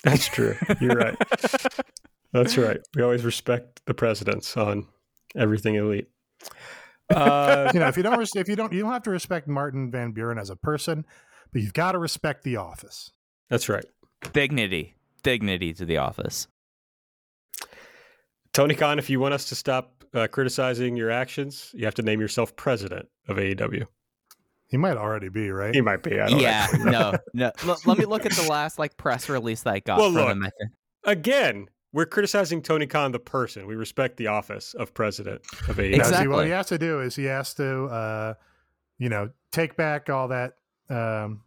That's true. You're right. That's right. We always respect the presidents on everything elite. Uh, you know, if you don't, if you don't, you don't have to respect Martin Van Buren as a person, but you've got to respect the office. That's right. Dignity, dignity to the office. Tony Khan, if you want us to stop uh, criticizing your actions, you have to name yourself president of A E W. He might already be, right? He might be. I don't yeah, no, no. L- let me look at the last like press release that I got well, from look, him. Again, We're criticizing Tony Khan, the person. We respect the office of president of A E W. Exactly. What he has to do is he has to, uh, you know, take back all that, um,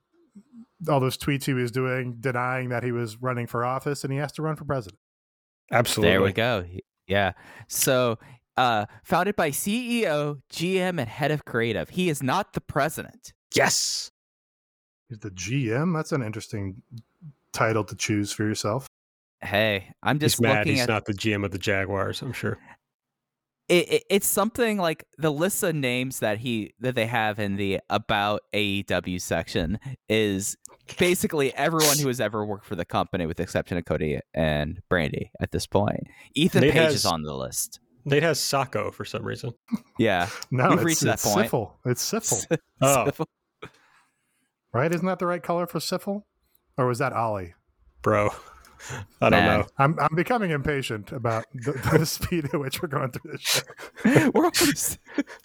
all those tweets he was doing, denying that he was running for office, and he has to run for president. Absolutely. There we go. Yeah. So uh, founded by C E O, G M, and head of creative. He is not the president. Yes. He's the G M. That's an interesting title to choose for yourself. Hey, I'm just he's looking mad he's at, not the G M of the Jaguars, I'm sure. It, it, it's something like the list of names that he that they have in the About A E W section is basically everyone who has ever worked for the company, with the exception of Cody and Brandi at this point. Ethan Nate Page has, is on the list. Nate has Sacco for some reason. Yeah. No, we've it's, reached it's that point. Syphil. It's Syphil. Oh. Syphil. Right? Isn't that the right color for Syphil? Or was that Ollie? Bro. I don't Man. know. I'm I'm becoming impatient about the, the speed at which we're going through this show. we're, almost,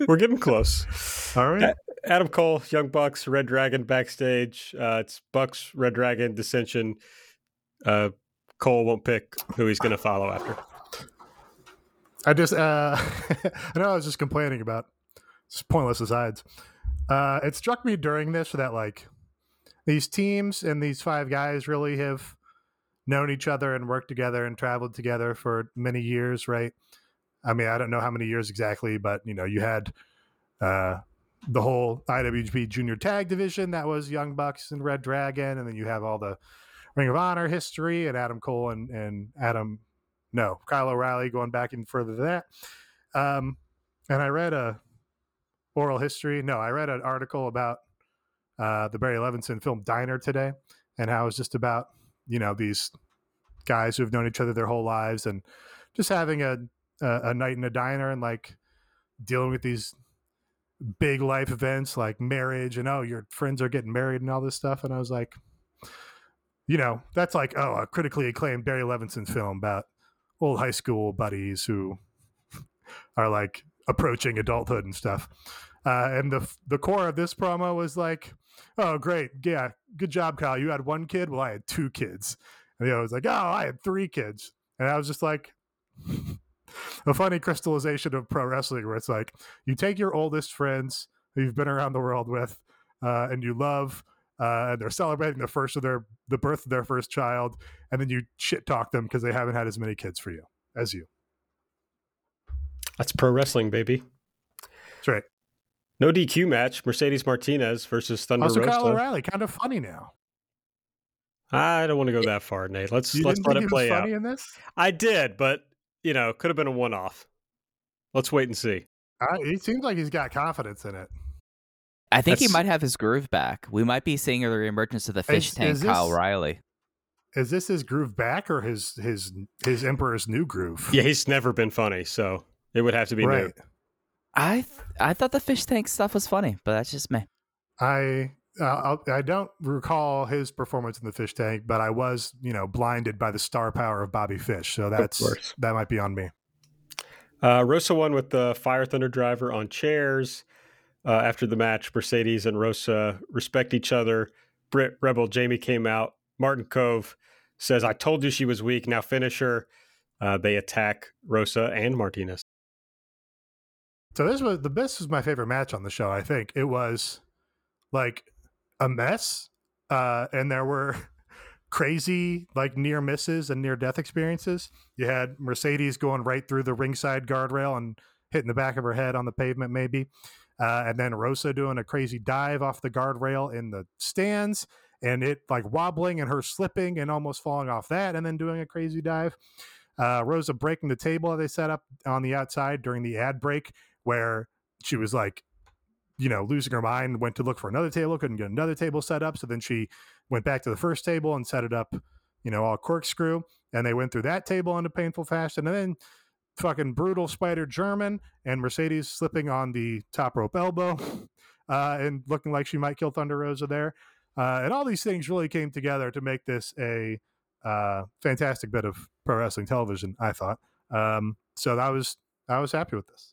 we're getting close. All right. A- Adam Cole, Young Bucks, Red Dragon backstage. Uh, it's Bucks, Red Dragon, dissension. Uh, Cole won't pick who he's going to follow after. I just, uh, I know I was just complaining about pointless asides. Uh, it struck me during this that like these teams and these five guys really have known each other and worked together and traveled together for many years, right? I mean, I don't know how many years exactly, but you know, you had uh, the whole I W G P Junior Tag Division that was Young Bucks and Red Dragon, and then you have all the Ring of Honor history and Adam Cole and and Adam, no, Kyle O'Reilly going back and further than that. Um, and I read a oral history. No, I read an article about uh, the Barry Levinson film Diner today, and how it was just about, you know, these guys who have known each other their whole lives and just having a, a a night in a diner and like dealing with these big life events like marriage and, oh, your friends are getting married and all this stuff. And I was like, you know, that's like, oh, a critically acclaimed Barry Levinson film about old high school buddies who are like approaching adulthood and stuff. Uh, and the the core of this promo was like, oh, great. Yeah. Good job, Kyle. You had one kid? Well, I had two kids. And I was like, oh, I had three kids. And I was just like, a funny crystallization of pro wrestling where it's like, you take your oldest friends who you've been around the world with uh, and you love, uh, and they're celebrating the first of their, the birth of their first child. And then you shit talk them because they haven't had as many kids for you as you. That's pro wrestling, baby. That's right. No D Q match, Mercedes Martinez versus Thunder Rosa. Also Kyle O'Reilly, kind of funny now. I don't want to go that far, Nate. Let's you let's didn't let think it he play was funny out. In this? I did, but you know, could have been a one-off. Let's wait and see. Uh, he seems like he's got confidence in it. I think That's... he might have his groove back. We might be seeing the reemergence of the fish is, tank, is this, Kyle O'Reilly. Is this his groove back or his his his Emperor's New Groove? Yeah, he's never been funny, so it would have to be right. new. I th- I thought the fish tank stuff was funny, but that's just me. I uh, I don't recall his performance in the fish tank, but I was, you know, blinded by the star power of Bobby Fish, so that's that might be on me. Uh, Rosa won with the Fire Thunder Driver on chairs. Uh, after the match, Mercedes and Rosa respect each other. Britt Rebel Jamie came out. Martin Kove says, "I told you she was weak. Now finish her." Uh, they attack Rosa and Martinez. So this was the best was my favorite match on the show. I think it was like a mess, uh, and there were crazy like near misses and near death experiences. You had Mercedes going right through the ringside guardrail and hitting the back of her head on the pavement, maybe, uh, and then Rosa doing a crazy dive off the guardrail in the stands, and it like wobbling and her slipping and almost falling off that, and then doing a crazy dive. Uh, Rosa breaking the table they set up on the outside during the ad break, where she was like, you know, losing her mind, went to look for another table, couldn't get another table set up. So then she went back to the first table and set it up, you know, all corkscrew. And they went through that table in a painful fashion. And then fucking brutal Spider German and Mercedes slipping on the top rope elbow uh, and looking like she might kill Thunder Rosa there. Uh, and all these things really came together to make this a uh, fantastic bit of pro wrestling television, I thought. Um, so that was, I was happy with this.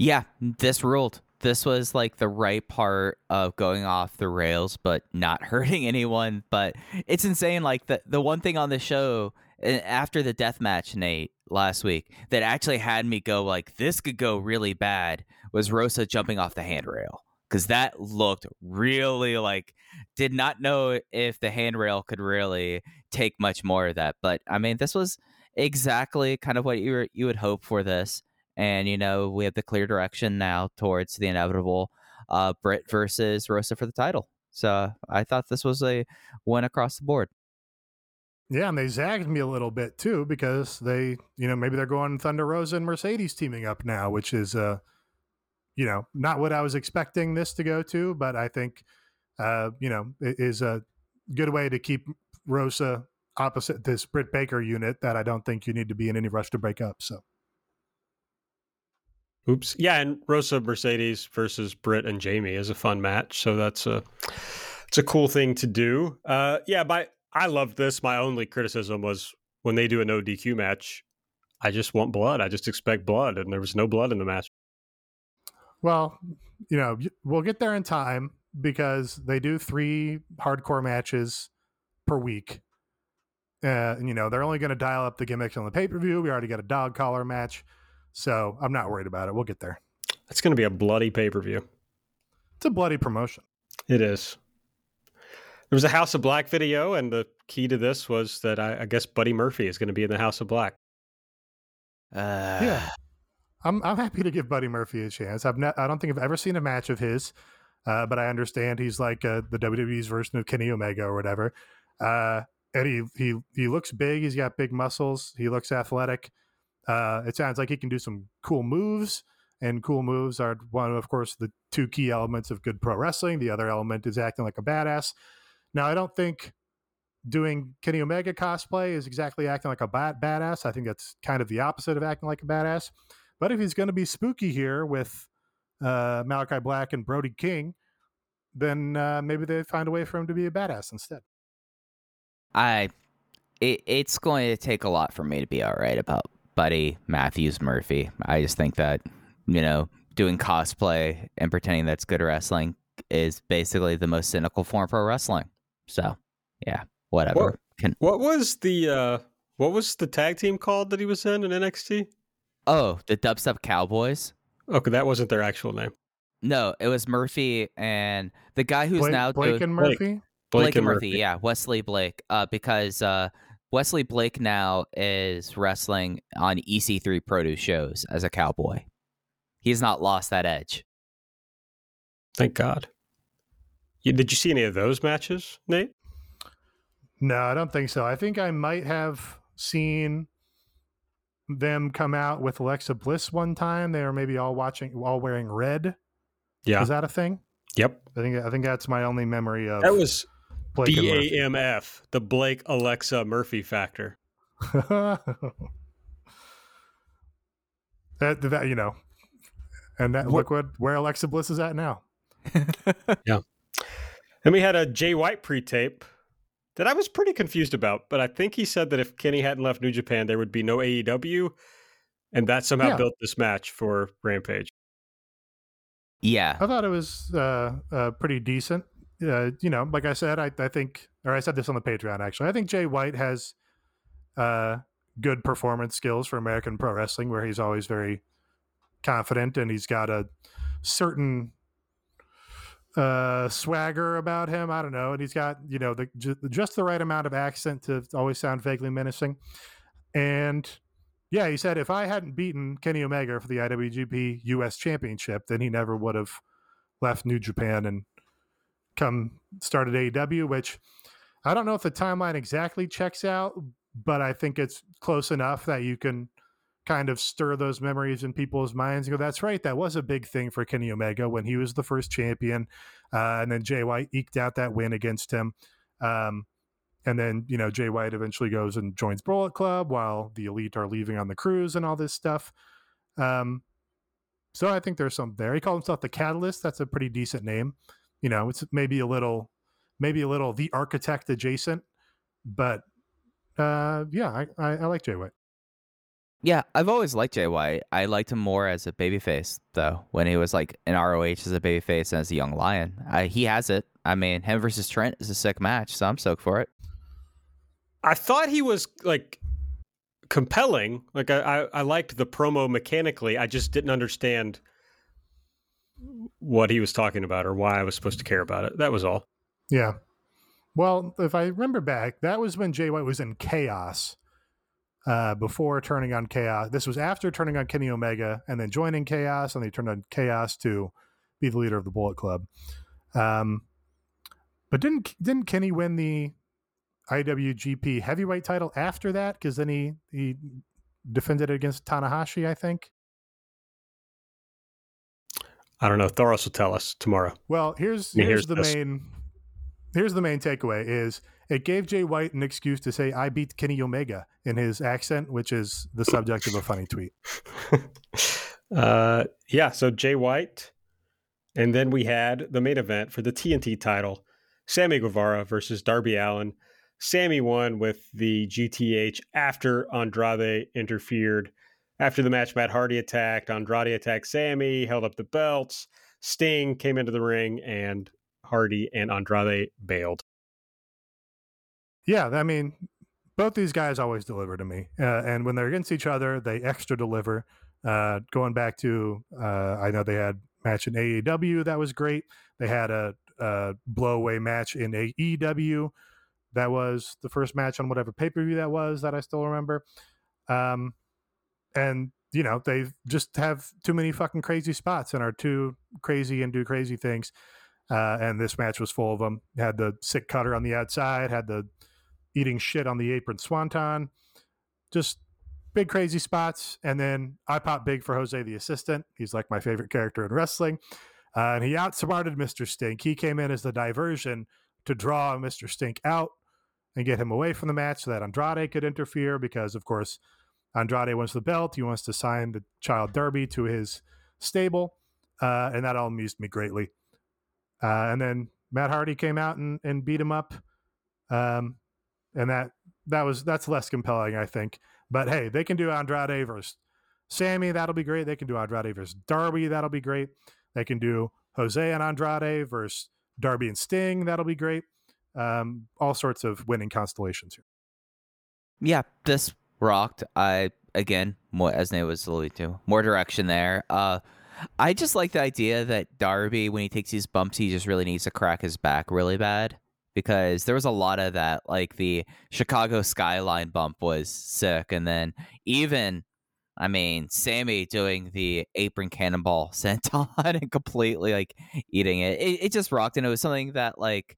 Yeah, this ruled. This was like the right part of going off the rails, but not hurting anyone. But it's insane. Like the, the one thing on the show after the death match, Nate, last week, that actually had me go like, this could go really bad, was Rosa jumping off the handrail. Because that looked really like, did not know if the handrail could really take much more of that. But I mean, this was exactly kind of what you were, you would hope for this. And, you know, we have the clear direction now towards the inevitable uh, Britt versus Rosa for the title. So I thought this was a win across the board. Yeah, and they zagged me a little bit, too, because they, you know, maybe they're going Thunder Rosa and Mercedes teaming up now, which is, uh, you know, not what I was expecting this to go to, but I think, uh, you know, it is a good way to keep Rosa opposite this Britt Baker unit that I don't think you need to be in any rush to break up, so. Oops. Yeah, and Rosa Mercedes versus Britt and Jamie is a fun match, so that's a, it's a cool thing to do. Uh, yeah, by... I loved this. My only criticism was when they do a no D Q match, I just want blood. I just expect blood, and there was no blood in the match. Well, you know, we'll get there in time because they do three hardcore matches per week. Uh, and, you know, they're only going to dial up the gimmicks on the pay-per-view. We already got a dog collar match, so I'm not worried about it. We'll get there. It's going to be a bloody pay-per-view. It's a bloody promotion. It is. There was a House of Black video, and the key to this was that I, I guess Buddy Murphy is going to be in the House of Black. Uh, yeah, I'm I'm happy to give Buddy Murphy a chance. I've not, I don't think I've ever seen a match of his, uh, but I understand he's like uh, the W W E's version of Kenny Omega or whatever. Uh, and he he he looks big. He's got big muscles. He looks athletic. Uh, it sounds like he can do some cool moves, and cool moves are one, of course, the two key elements of good pro wrestling. The other element is acting like a badass. Now, I don't think doing Kenny Omega cosplay is exactly acting like a bad, badass. I think that's kind of the opposite of acting like a badass. But if he's going to be spooky here with uh, Malachi Black and Brody King, then uh, maybe they find a way for him to be a badass instead. I, it, it's going to take a lot for me to be all right about Buddy Matthews Murphy. I just think that, you know, doing cosplay and pretending that's good wrestling is basically the most cynical form of pro wrestling. So, yeah, whatever. What, Can, what was the uh, what was the tag team called that he was in in N X T? Oh, the Dubstep Cowboys. Okay, that wasn't their actual name. No, it was Murphy and the guy who's Blake, now Blake doing, and Murphy. Blake, Blake, Blake and Murphy. Murphy, yeah, Wesley Blake. Uh, because uh, Wesley Blake now is wrestling on E C three Produce shows as a cowboy. He's not lost that edge. Thank God. Did you see any of those matches, Nate? No, I don't think so. I think I might have seen them come out with Alexa Bliss one time. They were maybe all watching, all wearing red. Yeah, is that a thing? Yep. I think I think that's my only memory of that was Blake B A M F, the Blake Alexa Murphy factor. that that you know, and that look what where Alexa Bliss is at now. Yeah. Then we had a Jay White pre-tape that I was pretty confused about, but I think he said that if Kenny hadn't left New Japan, there would be no A E W, and that somehow yeah. built this match for Rampage. Yeah. I thought it was uh, uh, pretty decent. Uh, you know, like I said, I, I think, or I said this on the Patreon, actually. I think Jay White has uh, good performance skills for American pro wrestling, where he's always very confident, and he's got a certain... Uh, swagger about him, I don't know, and he's got, you know, the ju- just the right amount of accent to always sound vaguely menacing. And yeah, he said if I hadn't beaten Kenny Omega for the I W G P U S Championship, then he never would have left New Japan and come started A E W, which I don't know if the timeline exactly checks out, but I think it's close enough that you can kind of stir those memories in people's minds and go, that's right, that was a big thing for Kenny Omega when he was the first champion, uh, and then Jay White eked out that win against him, um, and then, you know, Jay White eventually goes and joins Bullet Club while the Elite are leaving on the cruise and all this stuff. Um, so I think there's something there. He called himself the Catalyst. That's a pretty decent name. You know, it's maybe a little maybe a little the Architect adjacent, but uh, yeah, I, I, I like Jay White. Yeah, I've always liked Jay White. I liked him more as a babyface, though, when he was like in R O H as a babyface and as a young lion. I, he has it. I mean, him versus Trent is a sick match, so I'm stoked for it. I thought he was like compelling. Like I, I, I liked the promo mechanically. I just didn't understand what he was talking about or why I was supposed to care about it. That was all. Yeah. Well, if I remember back, that was when Jay White was in Chaos, uh, before turning on Chaos. This was after turning on Kenny Omega and then joining Chaos, and they turned on Chaos to be the leader of the Bullet Club. Um, but didn't didn't Kenny win the I W G P heavyweight title after that? Because then he, he defended it against Tanahashi, I think. I don't know. Thoros will tell us tomorrow. Well, here's here's, here's the this. main here's the main takeaway is it gave Jay White an excuse to say I beat Kenny Omega in his accent, which is the subject of a funny tweet. uh, yeah, so Jay White, and then we had the main event for the T N T title, Sammy Guevara versus Darby Allin. Sammy won with the G T H after Andrade interfered. After the match, Matt Hardy attacked. Andrade attacked Sammy, held up the belts. Sting came into the ring, and Hardy and Andrade bailed. Yeah, I mean, both these guys always deliver to me. Uh, and when they're against each other, they extra deliver. Uh, going back to, uh, I know they had a match in A E W that was great. They had a, a blow-away match in A E W. That was the first match on whatever pay-per-view that was that I still remember. Um And, you know, they just have too many fucking crazy spots and are too crazy and do crazy things. Uh, and this match was full of them. Had the sick cutter on the outside, had the eating shit on the apron swanton. Just big crazy spots. And then I pop big for Jose the Assistant. He's like my favorite character in wrestling. Uh, and he outsmarted Mister Stink. He came in as the diversion to draw Mister Stink out and get him away from the match so that Andrade could interfere because, of course, Andrade wants the belt. He wants to sign the Child Derby to his stable. Uh, and that all amused me greatly. Uh, and then Matt Hardy came out and, and beat him up. Um, and that that was that's less compelling, I think. But hey, they can do Andrade versus Sammy. That'll be great. They can do Andrade versus Darby. That'll be great. They can do Jose and Andrade versus Darby and Sting. That'll be great. Um, all sorts of winning constellations here. Yeah, this rocked. I, again, more, as Nate was alluding to, more direction there. Uh, I just like the idea that Darby, when he takes these bumps, he just really needs to crack his back really bad, because there was a lot of that. Like the Chicago Skyline bump was sick. And then even, I mean, Sammy doing the apron cannonball senton and completely like eating it. it. It just rocked. And it was something that like,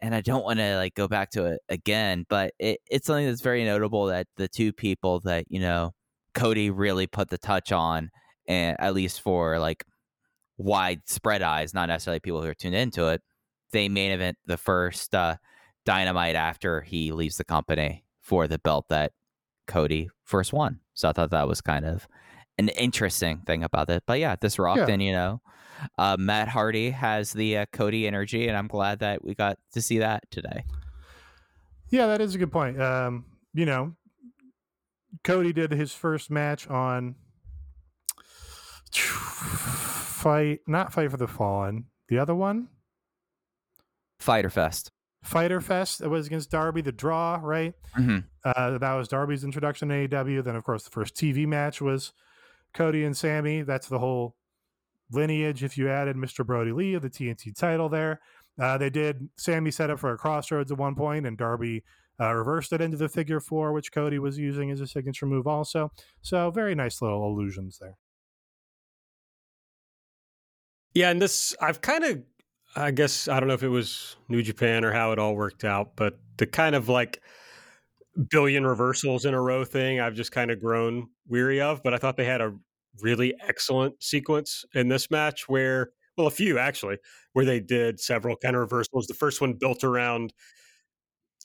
and I don't want to like go back to it again, but it, it's something that's very notable that the two people that, you know, Cody really put the touch on, and at least for like widespread eyes, not necessarily people who are tuned into it, they main event the first uh, Dynamite after he leaves the company for the belt that Cody first won. So I thought that was kind of an interesting thing about it. But yeah, this rocked, yeah. And you know, uh, Matt Hardy has the uh, Cody energy, and I'm glad that we got to see that today. Yeah, that is a good point. Um, you know, Cody did his first match on Fight, not Fight for the Fallen, the other one? Fyter Fest. Fyter Fest, it was against Darby, the draw, right? Mm-hmm. Uh, that was Darby's introduction to A E W. Then, of course, the first T V match was Cody and Sammy. That's the whole lineage. If you added Mister Brody Lee of the T N T title there, uh, they did. Sammy set up for a crossroads at one point, and Darby uh, reversed it into the figure four, which Cody was using as a signature move also. So very nice little allusions there. Yeah, and this, I've kind of, I guess, I don't know if it was New Japan or how it all worked out, but the kind of like billion reversals in a row thing, I've just kind of grown weary of, but I thought they had a really excellent sequence in this match where, well, a few actually, where they did several kind of reversals. The first one built around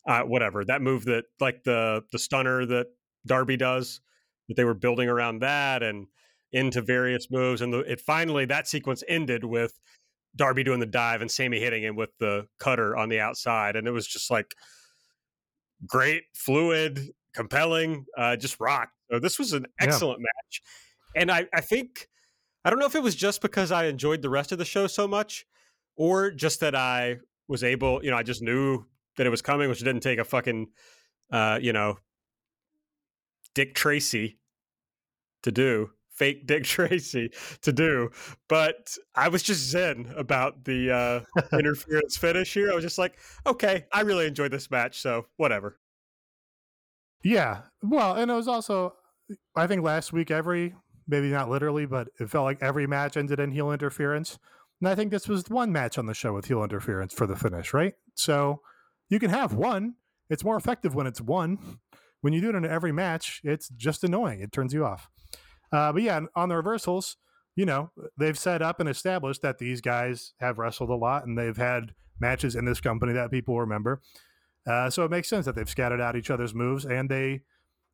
uh, whatever, that move that like the the stunner that Darby does, that they were building around that and into various moves. And the, it finally, that sequence ended with Darby doing the dive and Sammy hitting him with the cutter on the outside. And it was just like great, fluid, compelling, uh, just rocked. So this was an excellent yeah. match. And I, I think, I don't know if it was just because I enjoyed the rest of the show so much, or just that I was able, you know, I just knew that it was coming, which didn't take a fucking uh, you know, Dick Tracy to do, fake Dick Tracy to do. But I was just zen about the uh, interference finish here. I was just like, okay, I really enjoyed this match, so whatever. Yeah, well, and it was also, I think last week every, maybe not literally, but it felt like every match ended in heel interference. And I think this was one match on the show with heel interference for the finish, right? So you can have one. It's more effective when it's one. When you do it in every match, it's just annoying. It turns you off. Uh, but yeah, on the reversals, you know, they've set up and established that these guys have wrestled a lot and they've had matches in this company that people remember. Uh, so it makes sense that they've scattered out each other's moves, and they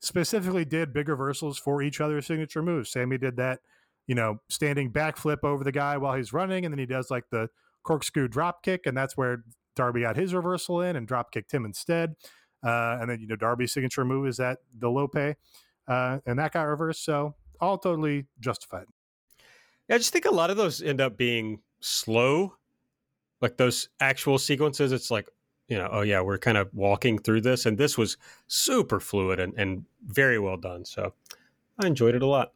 specifically did big reversals for each other's signature moves. Sammy did that, you know, standing backflip over the guy while he's running, and then he does like the corkscrew drop kick, and that's where Darby got his reversal in and drop kicked him instead. Uh, and then, you know, Darby's signature move is that the lope, uh, and that got reversed. So all totally justified. Yeah, I just think a lot of those end up being slow, like those actual sequences. It's like, you know, oh yeah, we're kind of walking through this, and this was super fluid and, and very well done. So I enjoyed it a lot.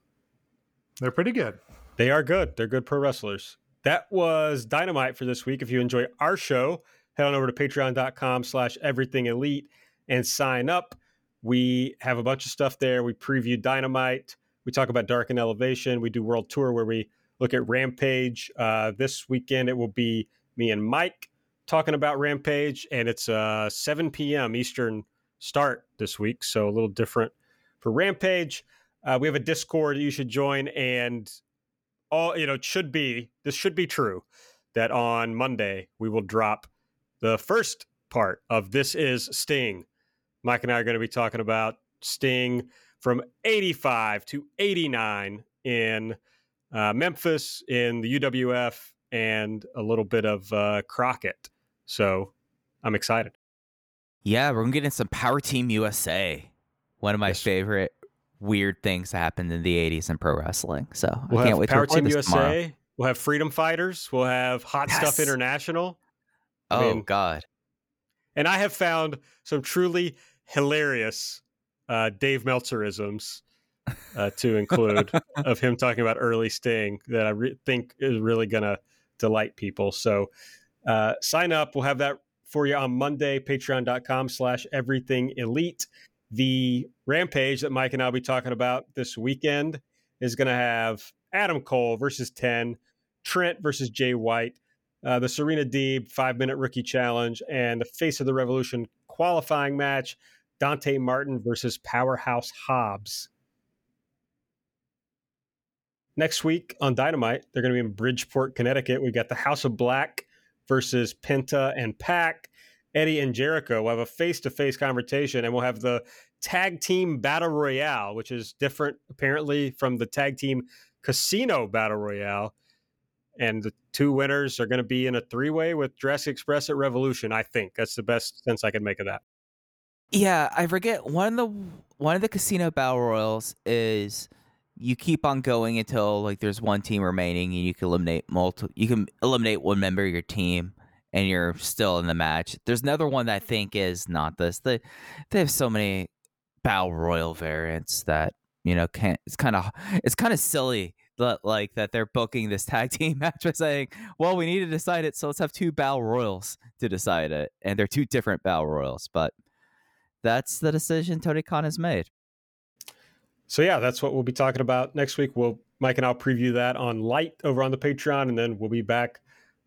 They're pretty good. They are good. They're good pro wrestlers. That was Dynamite for this week. If you enjoy our show, head on over to patreon.com slash everything elite and sign up. We have a bunch of stuff there. We preview Dynamite. We talk about Dark and Elevation. We do World Tour where we look at Rampage. Uh, this weekend, it will be me and Mike talking about Rampage, and it's a seven p.m. Eastern start this week, so a little different for Rampage. Uh, we have a Discord you should join, and all you know it should be this should be true that on Monday we will drop the first part of This Is Sting. Mike and I are going to be talking about Sting from eighty-five to eighty-nine in uh, Memphis in the U W F, and a little bit of uh, Crockett. So I'm excited. Yeah, we're going to get in some Power Team U S A. One of my yes. favorite weird things happened in the eighties in pro wrestling. So we'll I can't wait Power to Team U S A. Tomorrow. We'll have Freedom Fighters. We'll have Hot yes. Stuff International. Oh, I mean, God. And I have found some truly hilarious uh, Dave Meltzerisms uh, to include of him talking about early Sting that I re- think is really going to delight people. So uh, sign up. We'll have that for you on Monday, patreon.com slash everything elite. The Rampage that Mike and I'll be talking about this weekend is going to have Adam Cole versus ten, Trent versus Jay White, uh, the Serena Deeb five-minute rookie challenge, and the Face of the Revolution qualifying match, Dante Martin versus Powerhouse Hobbs. Next week on Dynamite, they're going to be in Bridgeport, Connecticut. We've got the House of Black versus Penta and Pac, Eddie and Jericho. We'll have a face-to-face conversation, and we'll have the Tag Team Battle Royale, which is different, apparently, from the Tag Team Casino Battle Royale. And the two winners are going to be in a three-way with Jurassic Express at Revolution, I think. That's the best sense I can make of that. Yeah, I forget. One of the, one of the Casino Battle Royals is... you keep on going until like there's one team remaining, and you can eliminate multi- You can eliminate one member of your team, and you're still in the match. There's another one that I think is not this. They they have so many battle royal variants that you know can't. It's kind of it's kind of silly that like that they're booking this tag team match by saying, "Well, we need to decide it, so let's have two battle royals to decide it," and they're two different battle royals. But that's the decision Tony Khan has made. So yeah, that's what we'll be talking about next week. We'll Mike and I'll preview that on Light over on the Patreon, and then we'll be back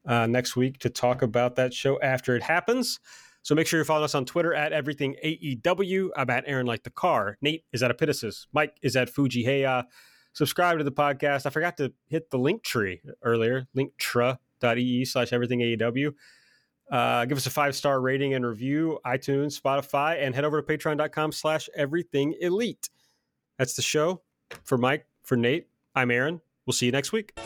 uh, next week to talk about that show after it happens. So make sure you follow us on Twitter at Everything A E W. I'm at Aaron Like the Car. Nate is at Epitasis. Mike is at Fujiheya. Subscribe to the podcast. I forgot to hit the link tree earlier. Linktra.ee slash Everything A E W. Uh, give us a five-star rating and review, iTunes, Spotify, and head over to patreon.com slash Everything Elite. That's the show. For Mike, for Nate, I'm Aaron. We'll see you next week.